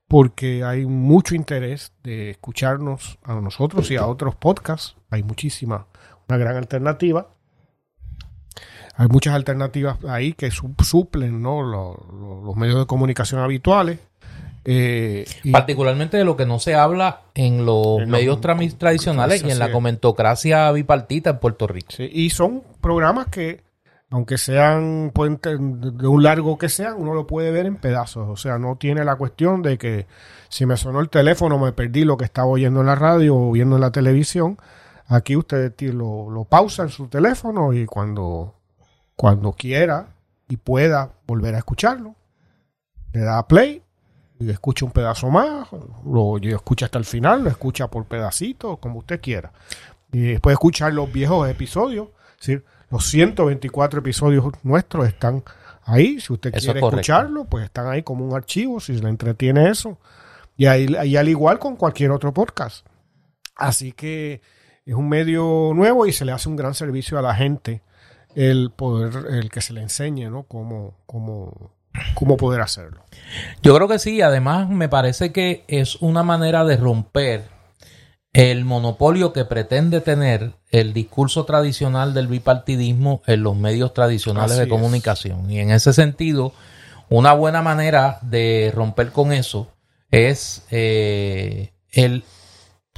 porque hay mucho interés de escucharnos a nosotros y a otros podcasts. Hay muchísima, una gran alternativa. Hay muchas alternativas ahí que suplen, ¿no?, los, los medios de comunicación habituales. Eh, y, particularmente de lo que no se habla en los en medios la, tradicionales y en la comentocracia bipartita en Puerto Rico. Sí, y son programas que, aunque sean, pueden, de un largo que sean, uno lo puede ver en pedazos. O sea, no tiene la cuestión de que si me sonó el teléfono, me perdí lo que estaba oyendo en la radio o viendo en la televisión. Aquí usted lo, lo pausa en su teléfono y cuando, cuando quiera y pueda volver a escucharlo, le da play y escucha un pedazo más, lo escucha hasta el final, lo escucha por pedacitos, como usted quiera. Y después escuchar los viejos episodios, es decir, los ciento veinticuatro episodios nuestros están ahí. Si usted quiere escucharlo, pues están ahí como un archivo, si le entretiene eso. Y, ahí, y al igual con cualquier otro podcast. Así que es un medio nuevo y se le hace un gran servicio a la gente el poder, el que se le enseñe, ¿no?, cómo, cómo, cómo poder hacerlo. Yo creo que sí. Además, me parece que es una manera de romper el monopolio que pretende tener el discurso tradicional del bipartidismo en los medios tradicionales Así de comunicación. Es. Y en ese sentido, una buena manera de romper con eso es eh, el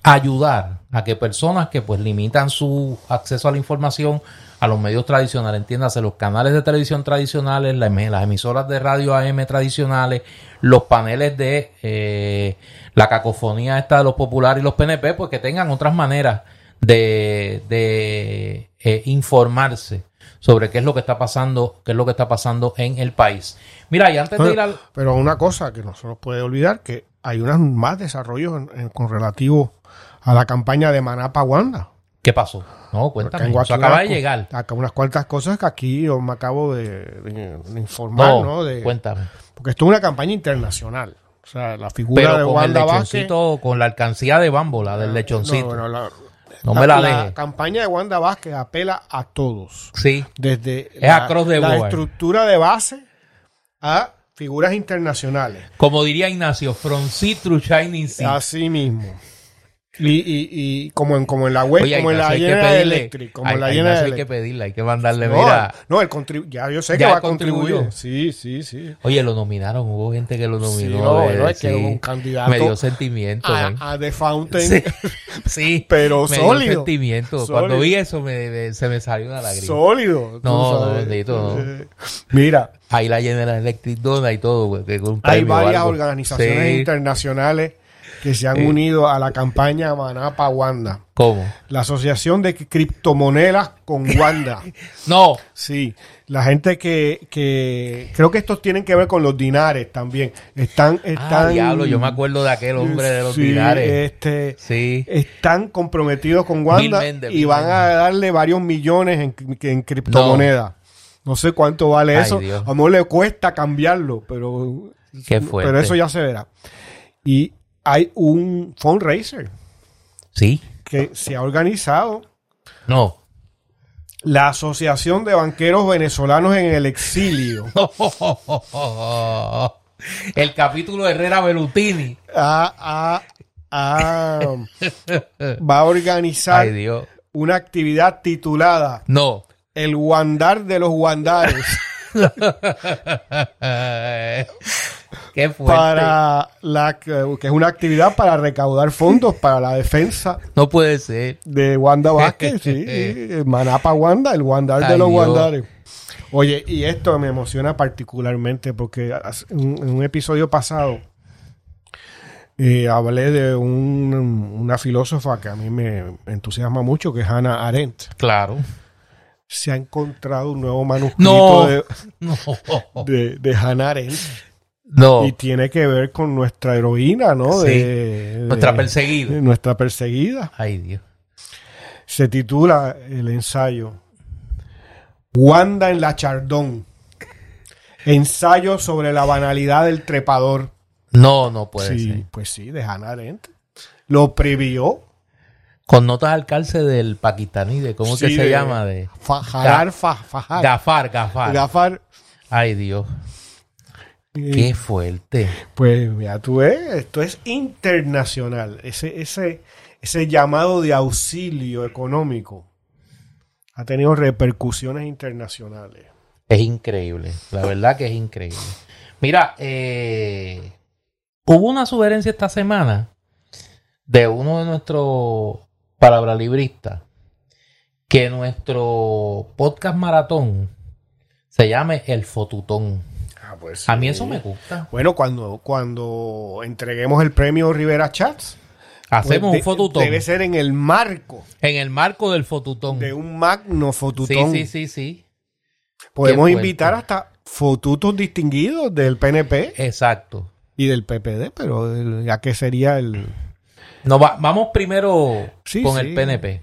ayudar a que personas que pues limitan su acceso a la información a los medios tradicionales, entiéndase, los canales de televisión tradicionales, las emisoras de radio A M tradicionales, los paneles de eh, la cacofonía esta de los populares y los P N P, pues que tengan otras maneras de, de eh, informarse sobre qué es lo que está pasando, qué es lo que está pasando en el país. Mira, y antes pero, de ir al... Pero una cosa que no se nos puede olvidar, que hay unos más desarrollos en, en, con relativo a la campaña de Manapa Wanda. ¿Qué pasó? No, cuéntame. Eso sea, acaba de llegar. Acá unas cuantas cosas que aquí yo me acabo de, de, de informar, ¿no? ¿no? De, cuéntame. Porque esto es una campaña internacional. O sea, la figura Pero de con Wanda el lechoncito, Vázquez, con la alcancía de Bambola, del lechoncito. No, bueno, la, no la, me la dejes. La campaña de Wanda Vázquez apela a todos. Sí. Desde es la, de la estructura de base a figuras internacionales. Como diría Ignacio, from sea to shining sea. Así mismo. Y, y, y como en como en la web, Oye, como en la llena de Electric, como en la llena de hay que pedirle, hay que mandarle, no, mira. No, el contribu- ya yo sé ya que va a contribuir. Sí, sí, sí. Oye, lo nominaron, hubo gente que lo nominó. Sí, no, eh, no, es sí. que hubo un candidato. Me dio sentimiento. A, a The Fountain. Sí, sí pero me sólido. Me dio sentimiento. Sólido. Cuando vi eso me, me, se me salió una lágrima. Sólido. No, no, bendito. No. Mira. Ahí la llena de Electric Dona y todo. Que un Hay varias organizaciones sí. internacionales que se han eh. unido a la campaña Maná pa' Wanda. ¿Cómo? La asociación de criptomonedas con Wanda. No. Sí. La gente que, que... Creo que estos tienen que ver con los dinares también. Están... están ah, diablo, yo me acuerdo de aquel hombre de los sí, dinares. Este, sí. Están comprometidos con Wanda Mendel, y van a darle varios millones en, en criptomonedas. No. no sé cuánto vale Ay, eso. Dios. A lo mejor le cuesta cambiarlo, pero... Qué fuerte. Pero eso ya se verá. Y hay un fundraiser. Sí. Que se ha organizado. No. La Asociación de Banqueros Venezolanos en el Exilio. El capítulo Herrera Bellutini. Ah, ah, ah. Va a organizar Ay, Dios. una actividad titulada No. El Guandar de los Guandares. Qué fuerte. Para la que es una actividad para recaudar fondos para la defensa. No puede ser. De Wanda Vázquez, sí. Manapa Wanda, el Wandar de los Wandares. Oye, y esto me emociona particularmente porque en un episodio pasado eh, hablé de un, una filósofa que a mí me entusiasma mucho, que es Hannah Arendt. Claro. Se ha encontrado un nuevo manuscrito no, de, no. de, de Hannah Arendt. No. Y tiene que ver con nuestra heroína, ¿no? Sí. De, nuestra de, perseguida. De nuestra perseguida. Ay, Dios. Se titula el ensayo Wanda en la Chardón. Ensayo sobre la banalidad del trepador. No, no puede sí, ser. Pues sí, de Hannah Arendt. Lo previó. Con notas al calce del paquistaní, de cómo sí, que se de, llama, de fajar, fajar, gafar, gafar, gafar. Ay Dios, eh, qué fuerte. Pues mira, tú ves, esto es internacional, ese, ese, ese llamado de auxilio económico ha tenido repercusiones internacionales. Es increíble, la verdad que es increíble. Mira, eh, hubo una sugerencia esta semana de uno de nuestros Palabra Librista, que nuestro podcast maratón se llame El Fotutón. Ah, pues a mí sí. Eso me gusta. Bueno, cuando, cuando entreguemos el premio Rivera Chats, hacemos pues de, un fotutón. Debe ser en el marco. En el marco del fotutón. De un magno fotutón. Sí, sí, sí, sí. Podemos invitar hasta fotutos distinguidos del P N P. Exacto. Y del P P D, pero ya que sería el... No, va, vamos primero sí, con sí. el P N P.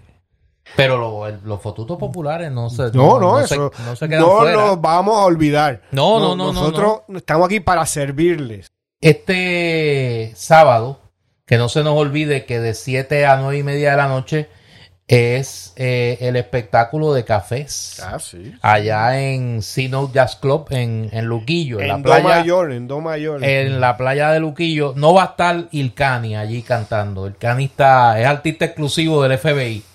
Pero lo, el, los fotutos populares no se, no, no, no, eso, se, no se quedan no fuera. No nos vamos a olvidar. No, no, no. no nosotros no, no. estamos aquí para servirles. Este sábado, que no se nos olvide que de siete a nueve y media de la noche es eh, el espectáculo de cafés. Ah, sí. Allá en Sino Jazz Club, en, en Luquillo. En, en la playa, Do Mayor, en Do Mayor. En la playa de Luquillo. No va a estar Ilkani allí cantando. Ilkani está, es artista exclusivo del F B I. O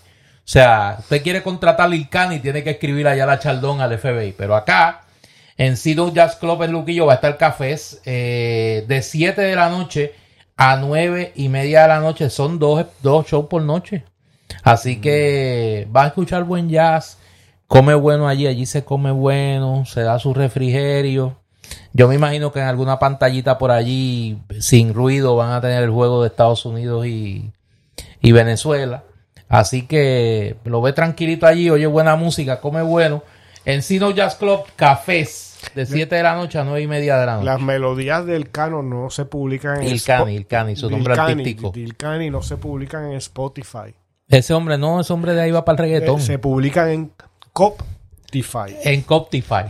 sea, usted quiere contratar a Ilkani, tiene que escribir allá la chaldón al F B I. Pero acá, en Sino Jazz Club, en Luquillo, va a estar cafés eh, de siete de la noche a nueve y media de la noche. Son dos, dos shows por noche. Así que vas a escuchar buen jazz, come bueno allí, allí se come bueno, se da su refrigerio. Yo me imagino que en alguna pantallita por allí, sin ruido, van a tener el juego de Estados Unidos y, y Venezuela. Así que lo ve tranquilito allí, oye buena música, come bueno. En Sino Jazz Club, cafés. De siete de la noche a nueve y media de la noche. Las melodías del Cano no se publican en Ilkani, Ilkani, su nombre artístico. Ilkani no se publican en Spotify. Ese hombre, no, ese hombre de ahí va para el reggaetón. Se publican en Coptify. En Coptify.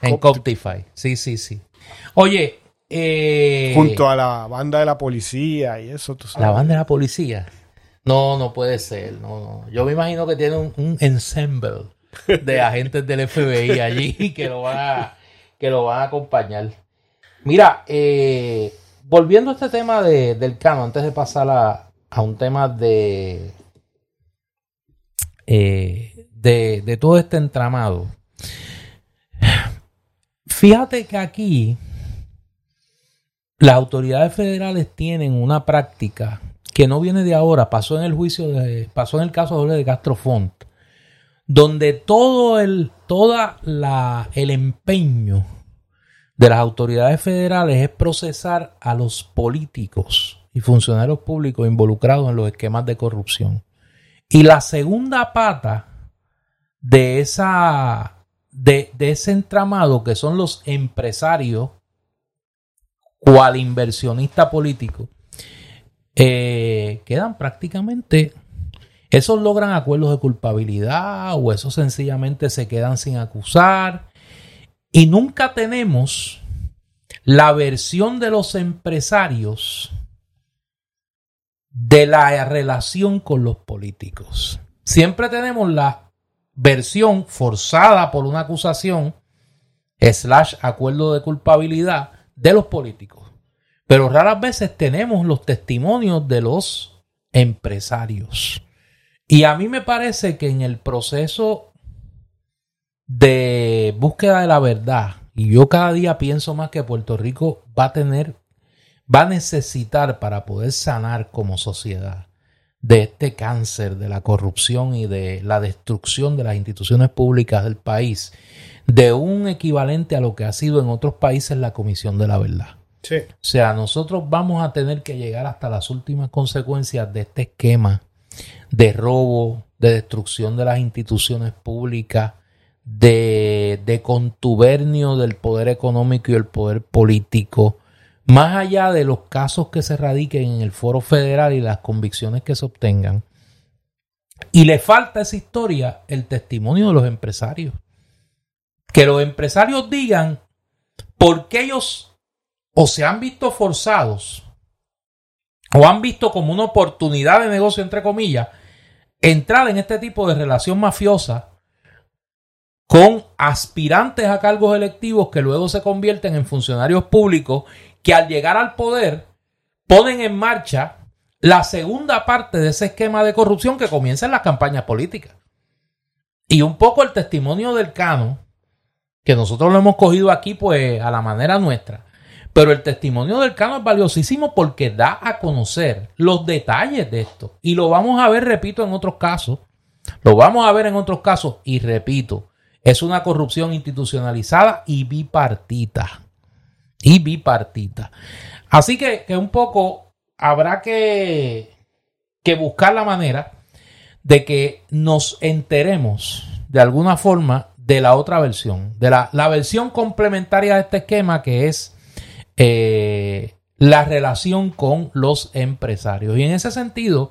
En Coptify. Sí, sí, sí. Oye. Eh, Junto a la banda de la policía y eso, tú sabes. La banda de la policía. No, no puede ser. No, no. Yo me imagino que tiene un, un ensemble de agentes del F B I allí que lo van a, que lo van a acompañar. Mira, eh, volviendo a este tema de, del Cano, antes de pasar a, a un tema de... Eh, de, de todo este entramado. Fíjate que aquí las autoridades federales tienen una práctica que no viene de ahora, pasó en el juicio de, pasó en el caso de Castro Font, donde todo el toda la el empeño de las autoridades federales es procesar a los políticos y funcionarios públicos involucrados en los esquemas de corrupción. Y la segunda pata de, esa, de, de ese entramado, que son los empresarios, cual inversionista político, eh, quedan prácticamente... Esos logran acuerdos de culpabilidad o esos sencillamente se quedan sin acusar. Y nunca tenemos la versión de los empresarios de la relación con los políticos. Siempre tenemos la versión forzada por una acusación slash acuerdo de culpabilidad de los políticos. Pero raras veces tenemos los testimonios de los empresarios. Y a mí me parece que en el proceso de búsqueda de la verdad, y yo cada día pienso más que Puerto Rico va a tener, va a necesitar para poder sanar como sociedad de este cáncer de la corrupción y de la destrucción de las instituciones públicas del país, de un equivalente a lo que ha sido en otros países la Comisión de la Verdad. Sí. O sea, nosotros vamos a tener que llegar hasta las últimas consecuencias de este esquema de robo, de destrucción de las instituciones públicas, de, de contubernio del poder económico y el poder político, más allá de los casos que se radiquen en el foro federal y las convicciones que se obtengan. Y le falta a esa historia el testimonio de los empresarios. Que los empresarios digan por qué ellos o se han visto forzados o han visto como una oportunidad de negocio, entre comillas, entrar en este tipo de relación mafiosa con aspirantes a cargos electivos que luego se convierten en funcionarios públicos que al llegar al poder ponen en marcha la segunda parte de ese esquema de corrupción que comienza en las campañas políticas. Y un poco el testimonio del Cano, que nosotros lo hemos cogido aquí pues a la manera nuestra, pero el testimonio del Cano es valiosísimo porque da a conocer los detalles de esto. Y lo vamos a ver, repito, en otros casos. Lo vamos a ver en otros casos. Y repito, es una corrupción institucionalizada y bipartita. Y bipartita. Así que, que un poco habrá que, que buscar la manera de que nos enteremos de alguna forma de la otra versión. De la, la versión complementaria de este esquema que es Eh, la relación con los empresarios. Y en ese sentido,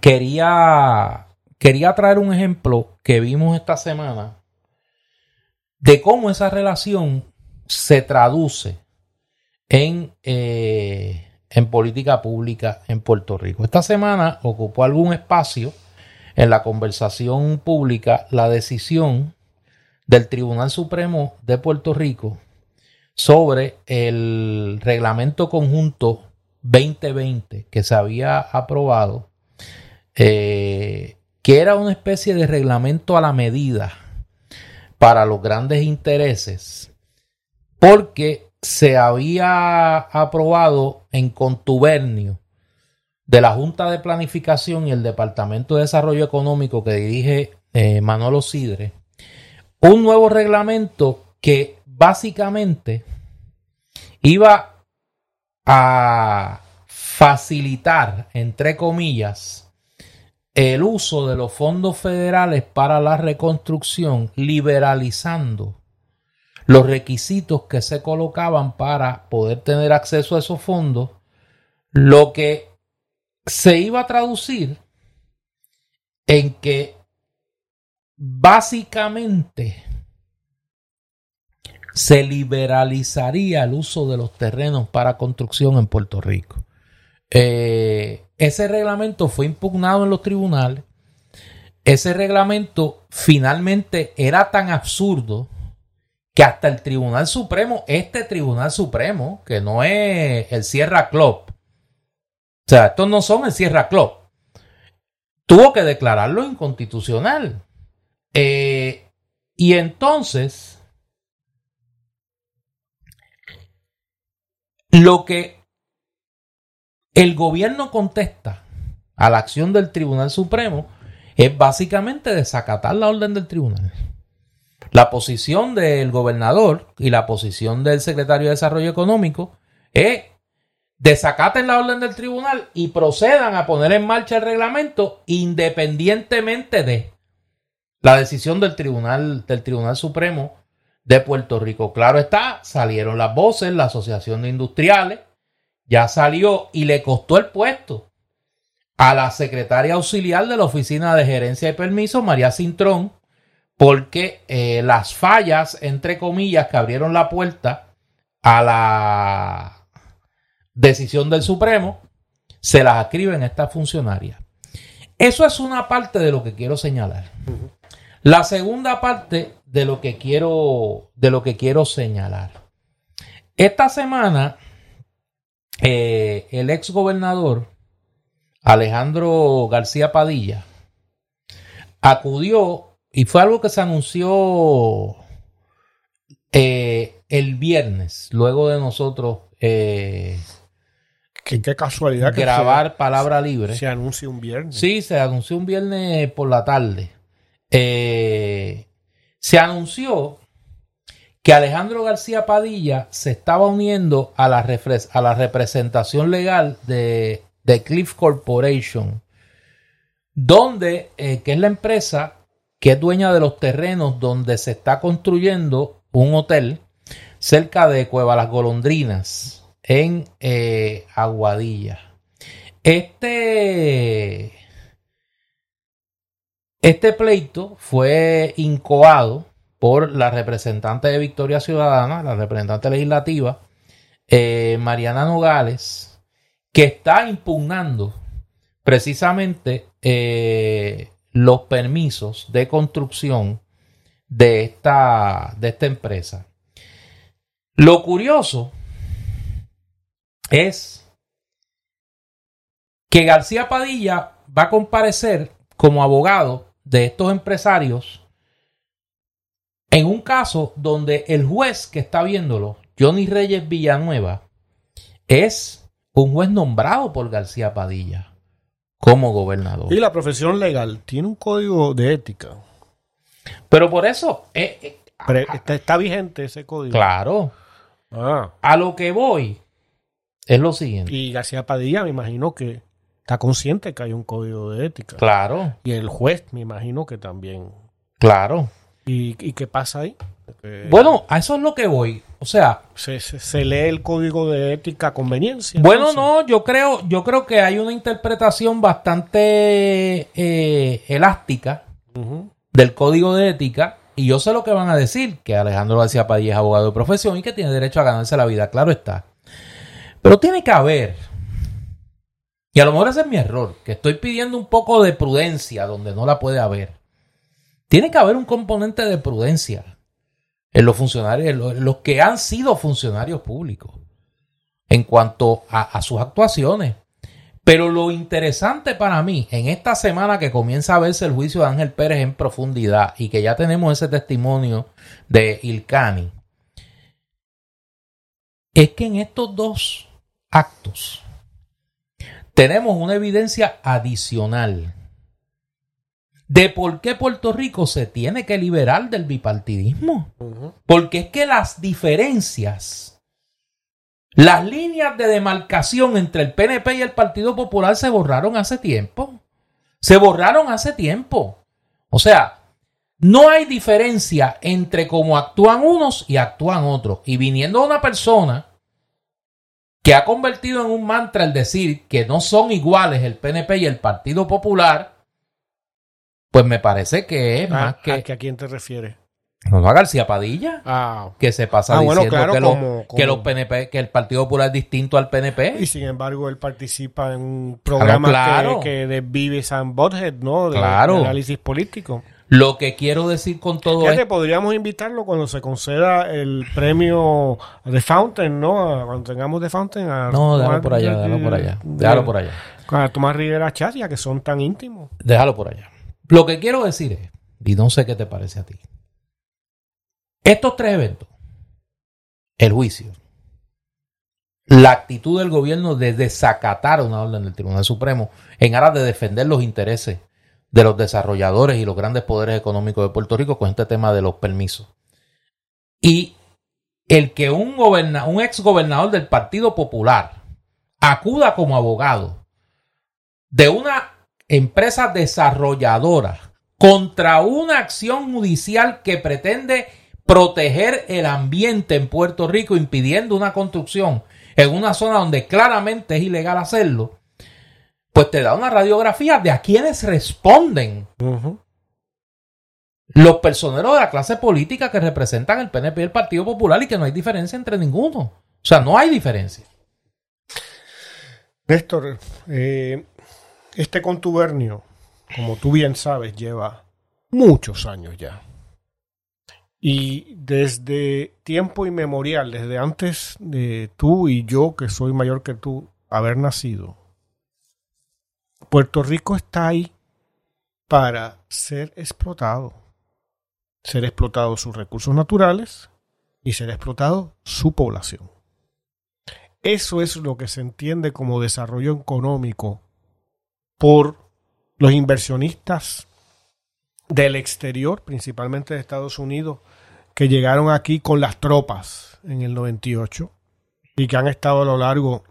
quería, quería traer un ejemplo que vimos esta semana de cómo esa relación se traduce en, eh, en política pública en Puerto Rico. Esta semana ocupó algún espacio en la conversación pública la decisión del Tribunal Supremo de Puerto Rico sobre el reglamento conjunto veinte veinte que se había aprobado, eh, que era una especie de reglamento a la medida para los grandes intereses, porque se había aprobado en contubernio de la Junta de Planificación y el Departamento de Desarrollo Económico que dirige eh, Manolo Sidre, un nuevo reglamento que básicamente iba a facilitar, entre comillas, el uso de los fondos federales para la reconstrucción, liberalizando los requisitos que se colocaban para poder tener acceso a esos fondos, lo que se iba a traducir en que básicamente se liberalizaría el uso de los terrenos para construcción en Puerto Rico. Eh, ese reglamento fue impugnado en los tribunales. Ese reglamento finalmente era tan absurdo que hasta el Tribunal Supremo, este Tribunal Supremo, que no es el Sierra Club, o sea, estos no son el Sierra Club, tuvo que declararlo inconstitucional. Eh, y entonces... Lo que el gobierno contesta a la acción del Tribunal Supremo es básicamente desacatar la orden del tribunal. La posición del gobernador y la posición del secretario de Desarrollo Económico es desacaten la orden del tribunal y procedan a poner en marcha el reglamento independientemente de la decisión del tribunal, del Tribunal Supremo de Puerto Rico. Claro está, salieron las voces, la Asociación de Industriales ya salió y le costó el puesto a la secretaria auxiliar de la Oficina de Gerencia y Permiso, María Cintrón, porque eh, las fallas, entre comillas, que abrieron la puerta a la decisión del Supremo, se las adscriben a estas funcionarias. Eso es una parte de lo que quiero señalar. Uh-huh. La segunda parte de lo que quiero, de lo que quiero señalar. Esta semana, eh, el exgobernador Alejandro García Padilla acudió, y fue algo que se anunció eh, el viernes, luego de nosotros Eh, ¿Qué, qué casualidad que grabar se, Palabra Libre. Se anuncia un viernes. Sí, se anunció un viernes por la tarde. Eh, se anunció que Alejandro García Padilla se estaba uniendo a la, refres- a la representación legal de, de Cliff Corporation, donde, eh, que es la empresa que es dueña de los terrenos donde se está construyendo un hotel cerca de Cueva Las Golondrinas, en eh, Aguadilla. Este, este pleito fue incoado por la representante de Victoria Ciudadana, la representante legislativa, eh, Mariana Nogales, que está impugnando precisamente eh, los permisos de construcción de esta, de esta empresa. Lo curioso es que García Padilla va a comparecer como abogado de estos empresarios en un caso donde el juez que está viéndolo, Johnny Reyes Villanueva, es un juez nombrado por García Padilla como gobernador. Y la profesión legal tiene un código de ética. Pero por eso... Eh, eh, Pero está, está vigente ese código. Claro. Ah. A lo que voy es lo siguiente. Y García Padilla me imagino que está consciente que hay un código de ética. Claro. Y el juez me imagino que también. Claro. ¿Y, y qué pasa ahí? Eh, bueno, a eso es lo que voy. O sea... Se, se, se lee el código de ética a conveniencia. Bueno, entonces. no, yo creo, yo creo que hay una interpretación bastante eh, elástica uh-huh. del código de ética. Y yo sé lo que van a decir, que Alejandro García Padilla es abogado de profesión y que tiene derecho a ganarse la vida, claro está. Pero tiene que haber, y a lo mejor ese es mi error, que estoy pidiendo un poco de prudencia donde no la puede haber. Tiene que haber un componente de prudencia en los funcionarios, en los, en los que han sido funcionarios públicos, en cuanto a, a sus actuaciones. Pero lo interesante para mí, en esta semana que comienza a verse el juicio de Ángel Pérez en profundidad y que ya tenemos ese testimonio de Ilcani, es que en estos dos actos tenemos una evidencia adicional de por qué Puerto Rico se tiene que liberar del bipartidismo. Uh-huh. Porque es que las diferencias... Las líneas de demarcación entre el P N P y el Partido Popular se borraron hace tiempo. Se borraron hace tiempo. O sea, no hay diferencia entre cómo actúan unos y actúan otros. Y viniendo una persona que ha convertido en un mantra el decir que no son iguales el P N P y el Partido Popular, pues me parece que es ah, más que... ¿A quién te refieres? No, no a García Padilla, ah, que se pasa ah, diciendo bueno, claro, que, los, como, como... que los P N P, que el Partido Popular es distinto al P N P. Y sin embargo, él participa en un programa claro, claro. que, que desvive San Bothead, ¿no? De, claro. de análisis político. Lo que quiero decir con todo esto... Podríamos invitarlo cuando se conceda el premio The Fountain, ¿no? Cuando tengamos The Fountain. A no, déjalo Tomás, por allá, déjalo por allá. Déjalo por allá. A Tomás Rivera Charia, que son tan íntimos. Déjalo por allá. Lo que quiero decir es, y no sé qué te parece a ti, estos tres eventos, el juicio, la actitud del gobierno de desacatar una orden del Tribunal Supremo en aras de defender los intereses de los desarrolladores y los grandes poderes económicos de Puerto Rico con este tema de los permisos. Y el que un, goberna, un exgobernador del Partido Popular acuda como abogado de una empresa desarrolladora contra una acción judicial que pretende proteger el ambiente en Puerto Rico, impidiendo una construcción en una zona donde claramente es ilegal hacerlo, pues te da una radiografía de a quienes responden uh-huh. los personeros de la clase política que representan el P N P y el Partido Popular, y que no hay diferencia entre ninguno. O sea, no hay diferencia. Néstor, eh, este contubernio, como tú bien sabes, lleva muchos años ya. Y desde tiempo inmemorial, desde antes de tú y yo, que soy mayor que tú, haber nacido, Puerto Rico está ahí para ser explotado. Ser explotado sus recursos naturales y ser explotado su población. Eso es lo que se entiende como desarrollo económico por los inversionistas del exterior, principalmente de Estados Unidos, que llegaron aquí con las tropas en el noventa y ocho y que han estado a lo largo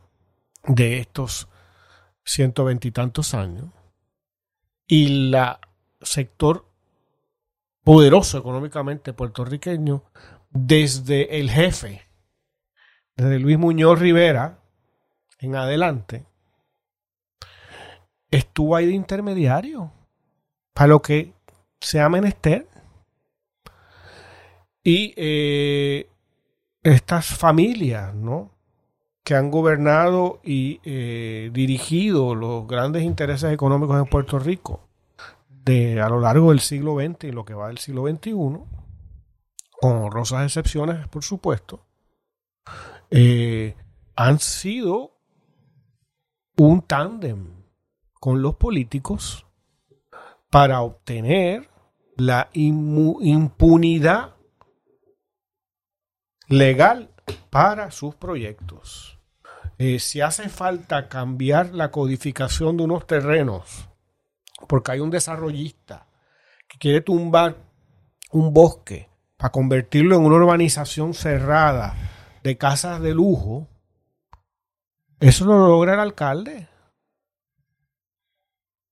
de estos ciento veintitantos años, y la sector poderoso económicamente puertorriqueño, desde el jefe, desde Luis Muñoz Rivera en adelante, estuvo ahí de intermediario para lo que se ha menester. Y eh, estas familias, ¿no?, que han gobernado y eh, dirigido los grandes intereses económicos en Puerto Rico de, a lo largo del siglo veinte y lo que va del siglo veintiuno, con honrosas excepciones, por supuesto, eh, han sido un tándem con los políticos para obtener la inmu- impunidad legal para sus proyectos. Eh, si hace falta cambiar la codificación de unos terrenos porque hay un desarrollista que quiere tumbar un bosque para convertirlo en una urbanización cerrada de casas de lujo, eso lo logra el alcalde,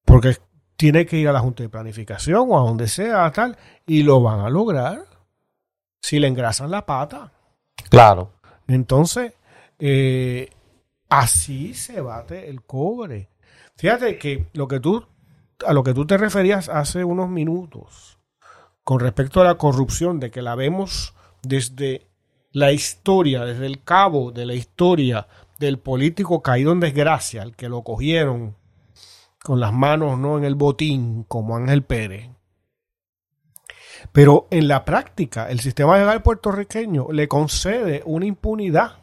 porque tiene que ir a la Junta de Planificación o a donde sea, tal, y lo van a lograr si le engrasan la pata. Claro. Entonces, eh, así se bate el cobre. Fíjate que lo que tú, a lo que tú te referías hace unos minutos con respecto a la corrupción, de que la vemos desde la historia, desde el cabo de la historia del político caído en desgracia, el que lo cogieron con las manos, ¿no?, en el botín, como Ángel Pérez. Pero en la práctica, el sistema legal puertorriqueño le concede una impunidad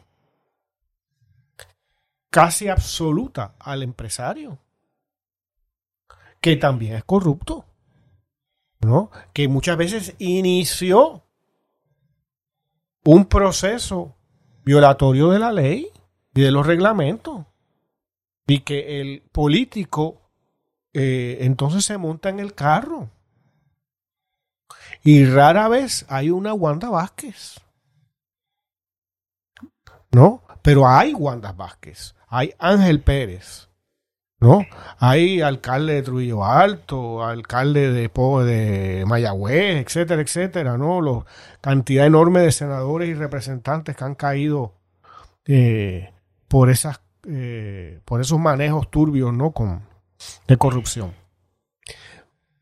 casi absoluta al empresario, que también es corrupto, ¿no?, que muchas veces inició un proceso violatorio de la ley y de los reglamentos, y que el político eh, entonces se monta en el carro. Y rara vez hay una Wanda Vázquez, ¿no? Pero hay Wanda Vázquez, hay Ángel Pérez, ¿no? Hay alcalde de Trujillo Alto, alcalde de, de Mayagüez, etcétera, etcétera, ¿no? La cantidad enorme de senadores y representantes que han caído eh, por, esas, eh, por esos manejos turbios, ¿no?, Con, de corrupción.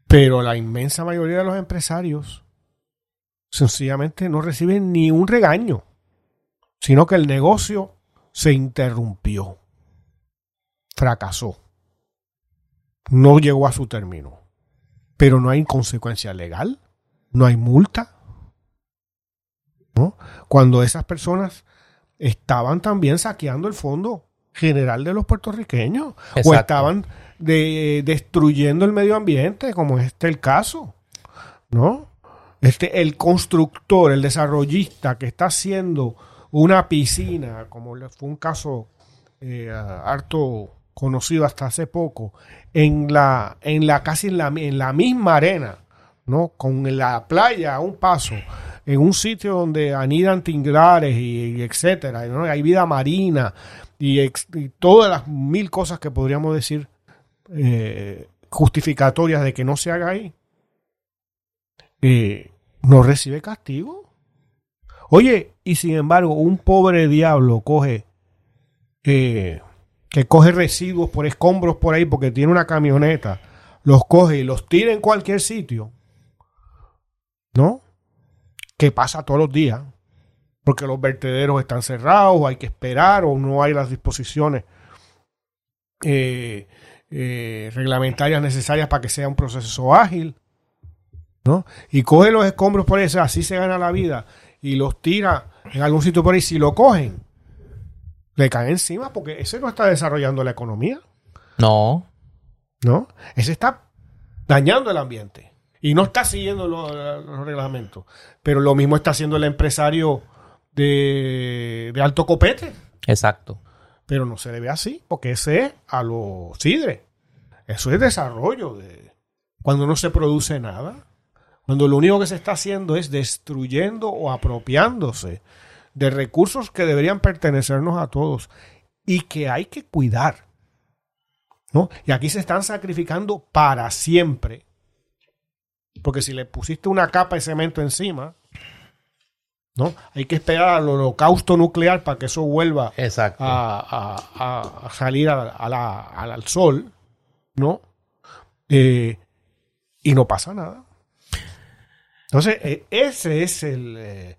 Pero la inmensa mayoría de los empresarios sencillamente no reciben ni un regaño, sino que el negocio se interrumpió, fracasó, no llegó a su término. Pero no hay consecuencia legal, no hay multa, ¿no?, cuando esas personas estaban también saqueando el fondo general de los puertorriqueños. Exacto. O estaban de, destruyendo el medio ambiente, como es este el caso, ¿no? Este, el constructor, el desarrollista que está haciendo una piscina, como fue un caso eh, harto conocido hasta hace poco, en la, en la casi en la, en la misma arena, ¿no?, con la playa a un paso, en un sitio donde anidan tinglares y, y etcétera, ¿no? Hay vida marina, y, ex, y todas las mil cosas que podríamos decir eh, justificatorias de que no se haga ahí, eh, no recibe castigo. Oye, y sin embargo, un pobre diablo coge eh, que coge residuos por escombros por ahí porque tiene una camioneta, los coge y los tira en cualquier sitio, ¿no? Que pasa todos los días, porque los vertederos están cerrados, o hay que esperar, o no hay las disposiciones eh, eh, reglamentarias necesarias para que sea un proceso ágil, ¿no? Y coge los escombros por ahí, o sea, así se gana la vida, y los tira en algún sitio por ahí. Si lo cogen, le caen encima, porque ese no está desarrollando la economía. No. ¿No? Ese está dañando el ambiente. Y no está siguiendo los, los reglamentos. Pero lo mismo está haciendo el empresario de, de alto copete. Exacto. Pero no se le ve así, porque ese es a los cidres. Eso es desarrollo. De, cuando no se produce nada. Cuando lo único que se está haciendo es destruyendo o apropiándose de recursos que deberían pertenecernos a todos y que hay que cuidar, ¿no? Y aquí se están sacrificando para siempre. Porque si le pusiste una capa de cemento encima, ¿no? Hay que esperar al holocausto nuclear para que eso vuelva a, a, a salir a, a la, al sol, ¿no? Eh, y no pasa nada. Entonces, ese es el, el,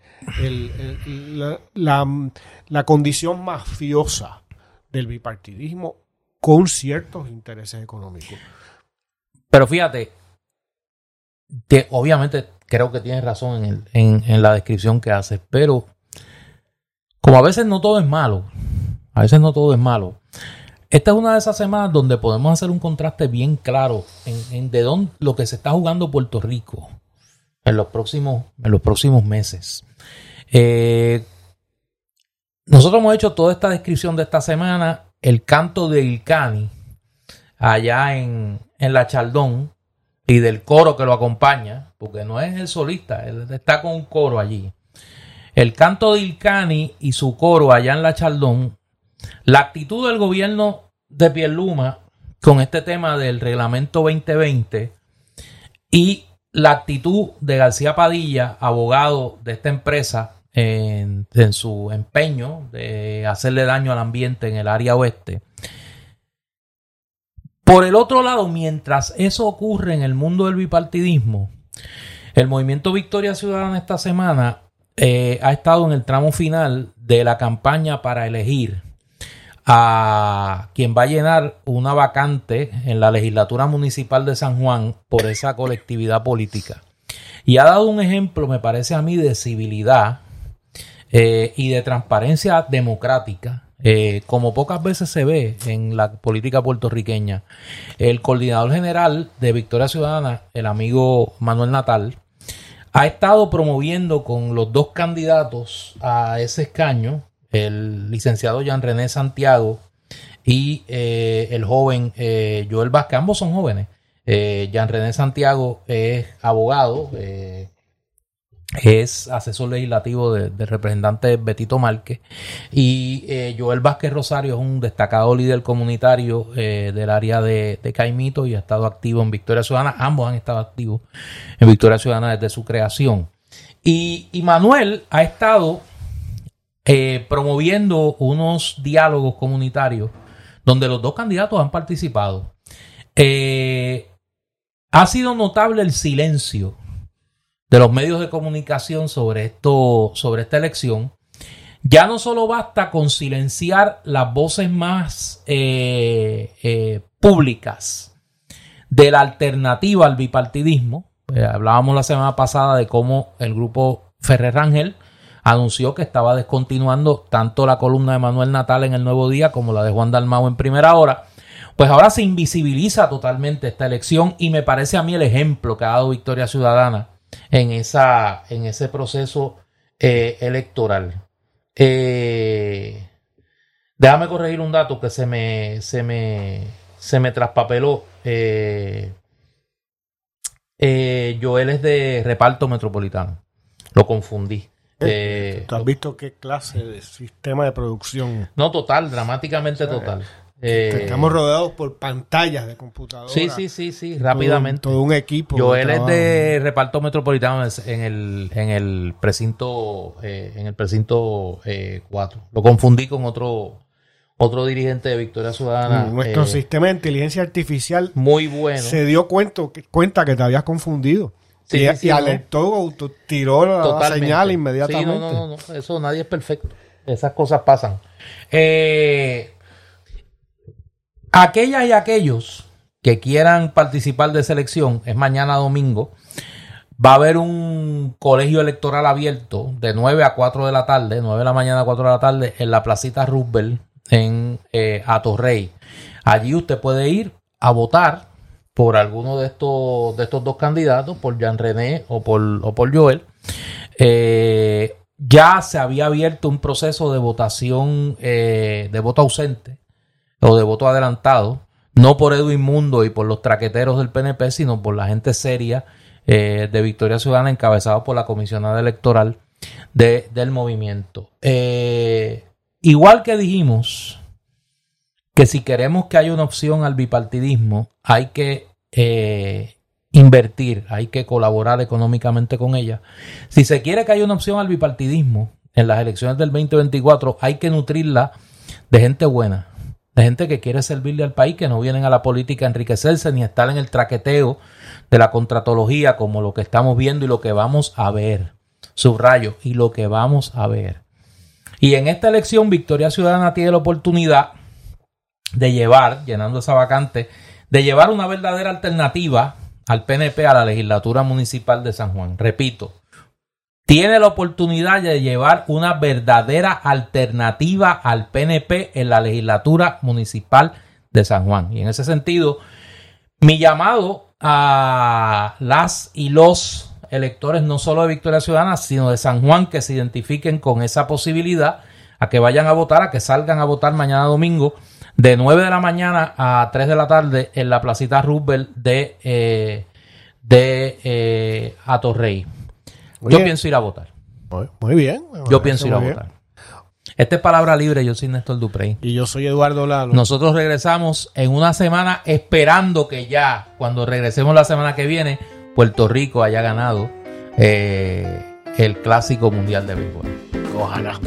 el, la, la, la condición mafiosa del bipartidismo con ciertos intereses económicos. Pero fíjate, te, obviamente creo que tienes razón en, el, en, en la descripción que haces, pero como a veces no todo es malo, a veces no todo es malo. Esta es una de esas semanas donde podemos hacer un contraste bien claro en, en de dónde, lo que se está jugando Puerto Rico en los próximos, en los próximos meses. Eh, nosotros hemos hecho toda esta descripción de esta semana, el canto del Cani, allá en, en la Chaldón, y del coro que lo acompaña, porque no es el solista, él está con un coro allí. El canto del Cani y su coro allá en la Chaldón, la actitud del gobierno de Pierluma con este tema del reglamento veinte veinte y la actitud de García Padilla, abogado de esta empresa, en, en su empeño de hacerle daño al ambiente en el área oeste. Por el otro lado, mientras eso ocurre en el mundo del bipartidismo, el movimiento Victoria Ciudadana esta semana eh, ha estado en el tramo final de la campaña para elegir a quien va a llenar una vacante en la legislatura municipal de San Juan por esa colectividad política. Y ha dado un ejemplo, me parece a mí, de civilidad eh, y de transparencia democrática, eh, como pocas veces se ve en la política puertorriqueña. El coordinador general de Victoria Ciudadana, el amigo Manuel Natal, ha estado promoviendo con los dos candidatos a ese escaño, el licenciado Jean René Santiago y eh, el joven eh, Joel Vázquez. Ambos son jóvenes. Eh, Jean René Santiago es abogado, eh, es asesor legislativo del de representante Betito Márquez, y eh, Joel Vázquez Rosario es un destacado líder comunitario eh, del área de, de Caimito y ha estado activo en Victoria Ciudadana. Ambos han estado activos en Victoria Ciudadana desde su creación. Y, y Manuel ha estado Eh, promoviendo unos diálogos comunitarios donde los dos candidatos han participado. Eh, ha sido notable el silencio de los medios de comunicación sobre esto, sobre esta elección. Ya no solo basta con silenciar las voces más eh, eh, públicas de la alternativa al bipartidismo. Eh, hablábamos la semana pasada de cómo el grupo Ferrer Rangel anunció que estaba descontinuando tanto la columna de Manuel Natal en el Nuevo Día como la de Juan Dalmau en Primera Hora. Pues ahora se invisibiliza totalmente esta elección y me parece a mí el ejemplo que ha dado Victoria Ciudadana en, esa, en ese proceso eh, electoral. Eh, déjame corregir un dato que se me, se me, se me traspapeló. Eh, eh, Joel es de Reparto Metropolitano. Lo confundí. Eh, ¿Tú has visto qué clase de sistema de producción? No, total, dramáticamente o sea, total. Eh, que estamos rodeados por pantallas de computadoras. Sí, sí, sí, sí, rápidamente. Todo, todo un equipo. Joel es de reparto metropolitano en el, en el precinto, eh, en el precinto eh, cuatro. Lo confundí con otro... Otro dirigente de Victoria Ciudadana. Nuestro eh, sistema de inteligencia artificial muy bueno. Se dio cuenta, cuenta que te habías confundido. Sí, y, sí, y alertó, no. tiró la Totalmente. señal inmediatamente. Sí, no, no, no, eso nadie es perfecto. Esas cosas pasan. Eh, aquellas y aquellos que quieran participar de selección, es mañana domingo, va a haber un colegio electoral abierto de nueve a cuatro de la tarde, nueve de la mañana a cuatro de la tarde, en la placita Roosevelt. En eh, Atorrey. Allí usted puede ir a votar por alguno de estos de estos dos candidatos, por Jean René o por, o por Joel. Eh, ya se había abierto un proceso de votación eh, de voto ausente o de voto adelantado, no por Edwin Mundo y por los traqueteros del P N P, sino por la gente seria eh, de Victoria Ciudadana, encabezado por la comisionada electoral de, del movimiento. Eh, Igual que dijimos que si queremos que haya una opción al bipartidismo, hay que eh, invertir, hay que colaborar económicamente con ella. Si se quiere que haya una opción al bipartidismo en las elecciones del veinte veinticuatro, hay que nutrirla de gente buena, de gente que quiere servirle al país, que no vienen a la política a enriquecerse ni a estar en el traqueteo de la contratología como lo que estamos viendo y lo que vamos a ver. Subrayo, y lo que vamos a ver. Y en esta elección, Victoria Ciudadana tiene la oportunidad de llevar, llenando esa vacante, de llevar una verdadera alternativa al P N P a la legislatura municipal de San Juan. Repito, tiene la oportunidad de llevar una verdadera alternativa al P N P en la legislatura municipal de San Juan. Y en ese sentido, mi llamado a las y los electores no solo de Victoria Ciudadana, sino de San Juan, que se identifiquen con esa posibilidad, a que vayan a votar, a que salgan a votar mañana domingo de nueve de la mañana a tres de la tarde en la placita Roosevelt de, eh, de eh, Atorrey. Muy Yo bien. pienso ir a votar. Muy, muy bien. Bueno, yo pienso ir a bien. votar. Esta es Palabra Libre, yo soy Néstor Duprey. Y yo soy Eduardo Lalo. Nosotros regresamos en una semana, esperando que ya, cuando regresemos la semana que viene, Puerto Rico haya ganado eh, el Clásico Mundial de Béisbol. Ojalá.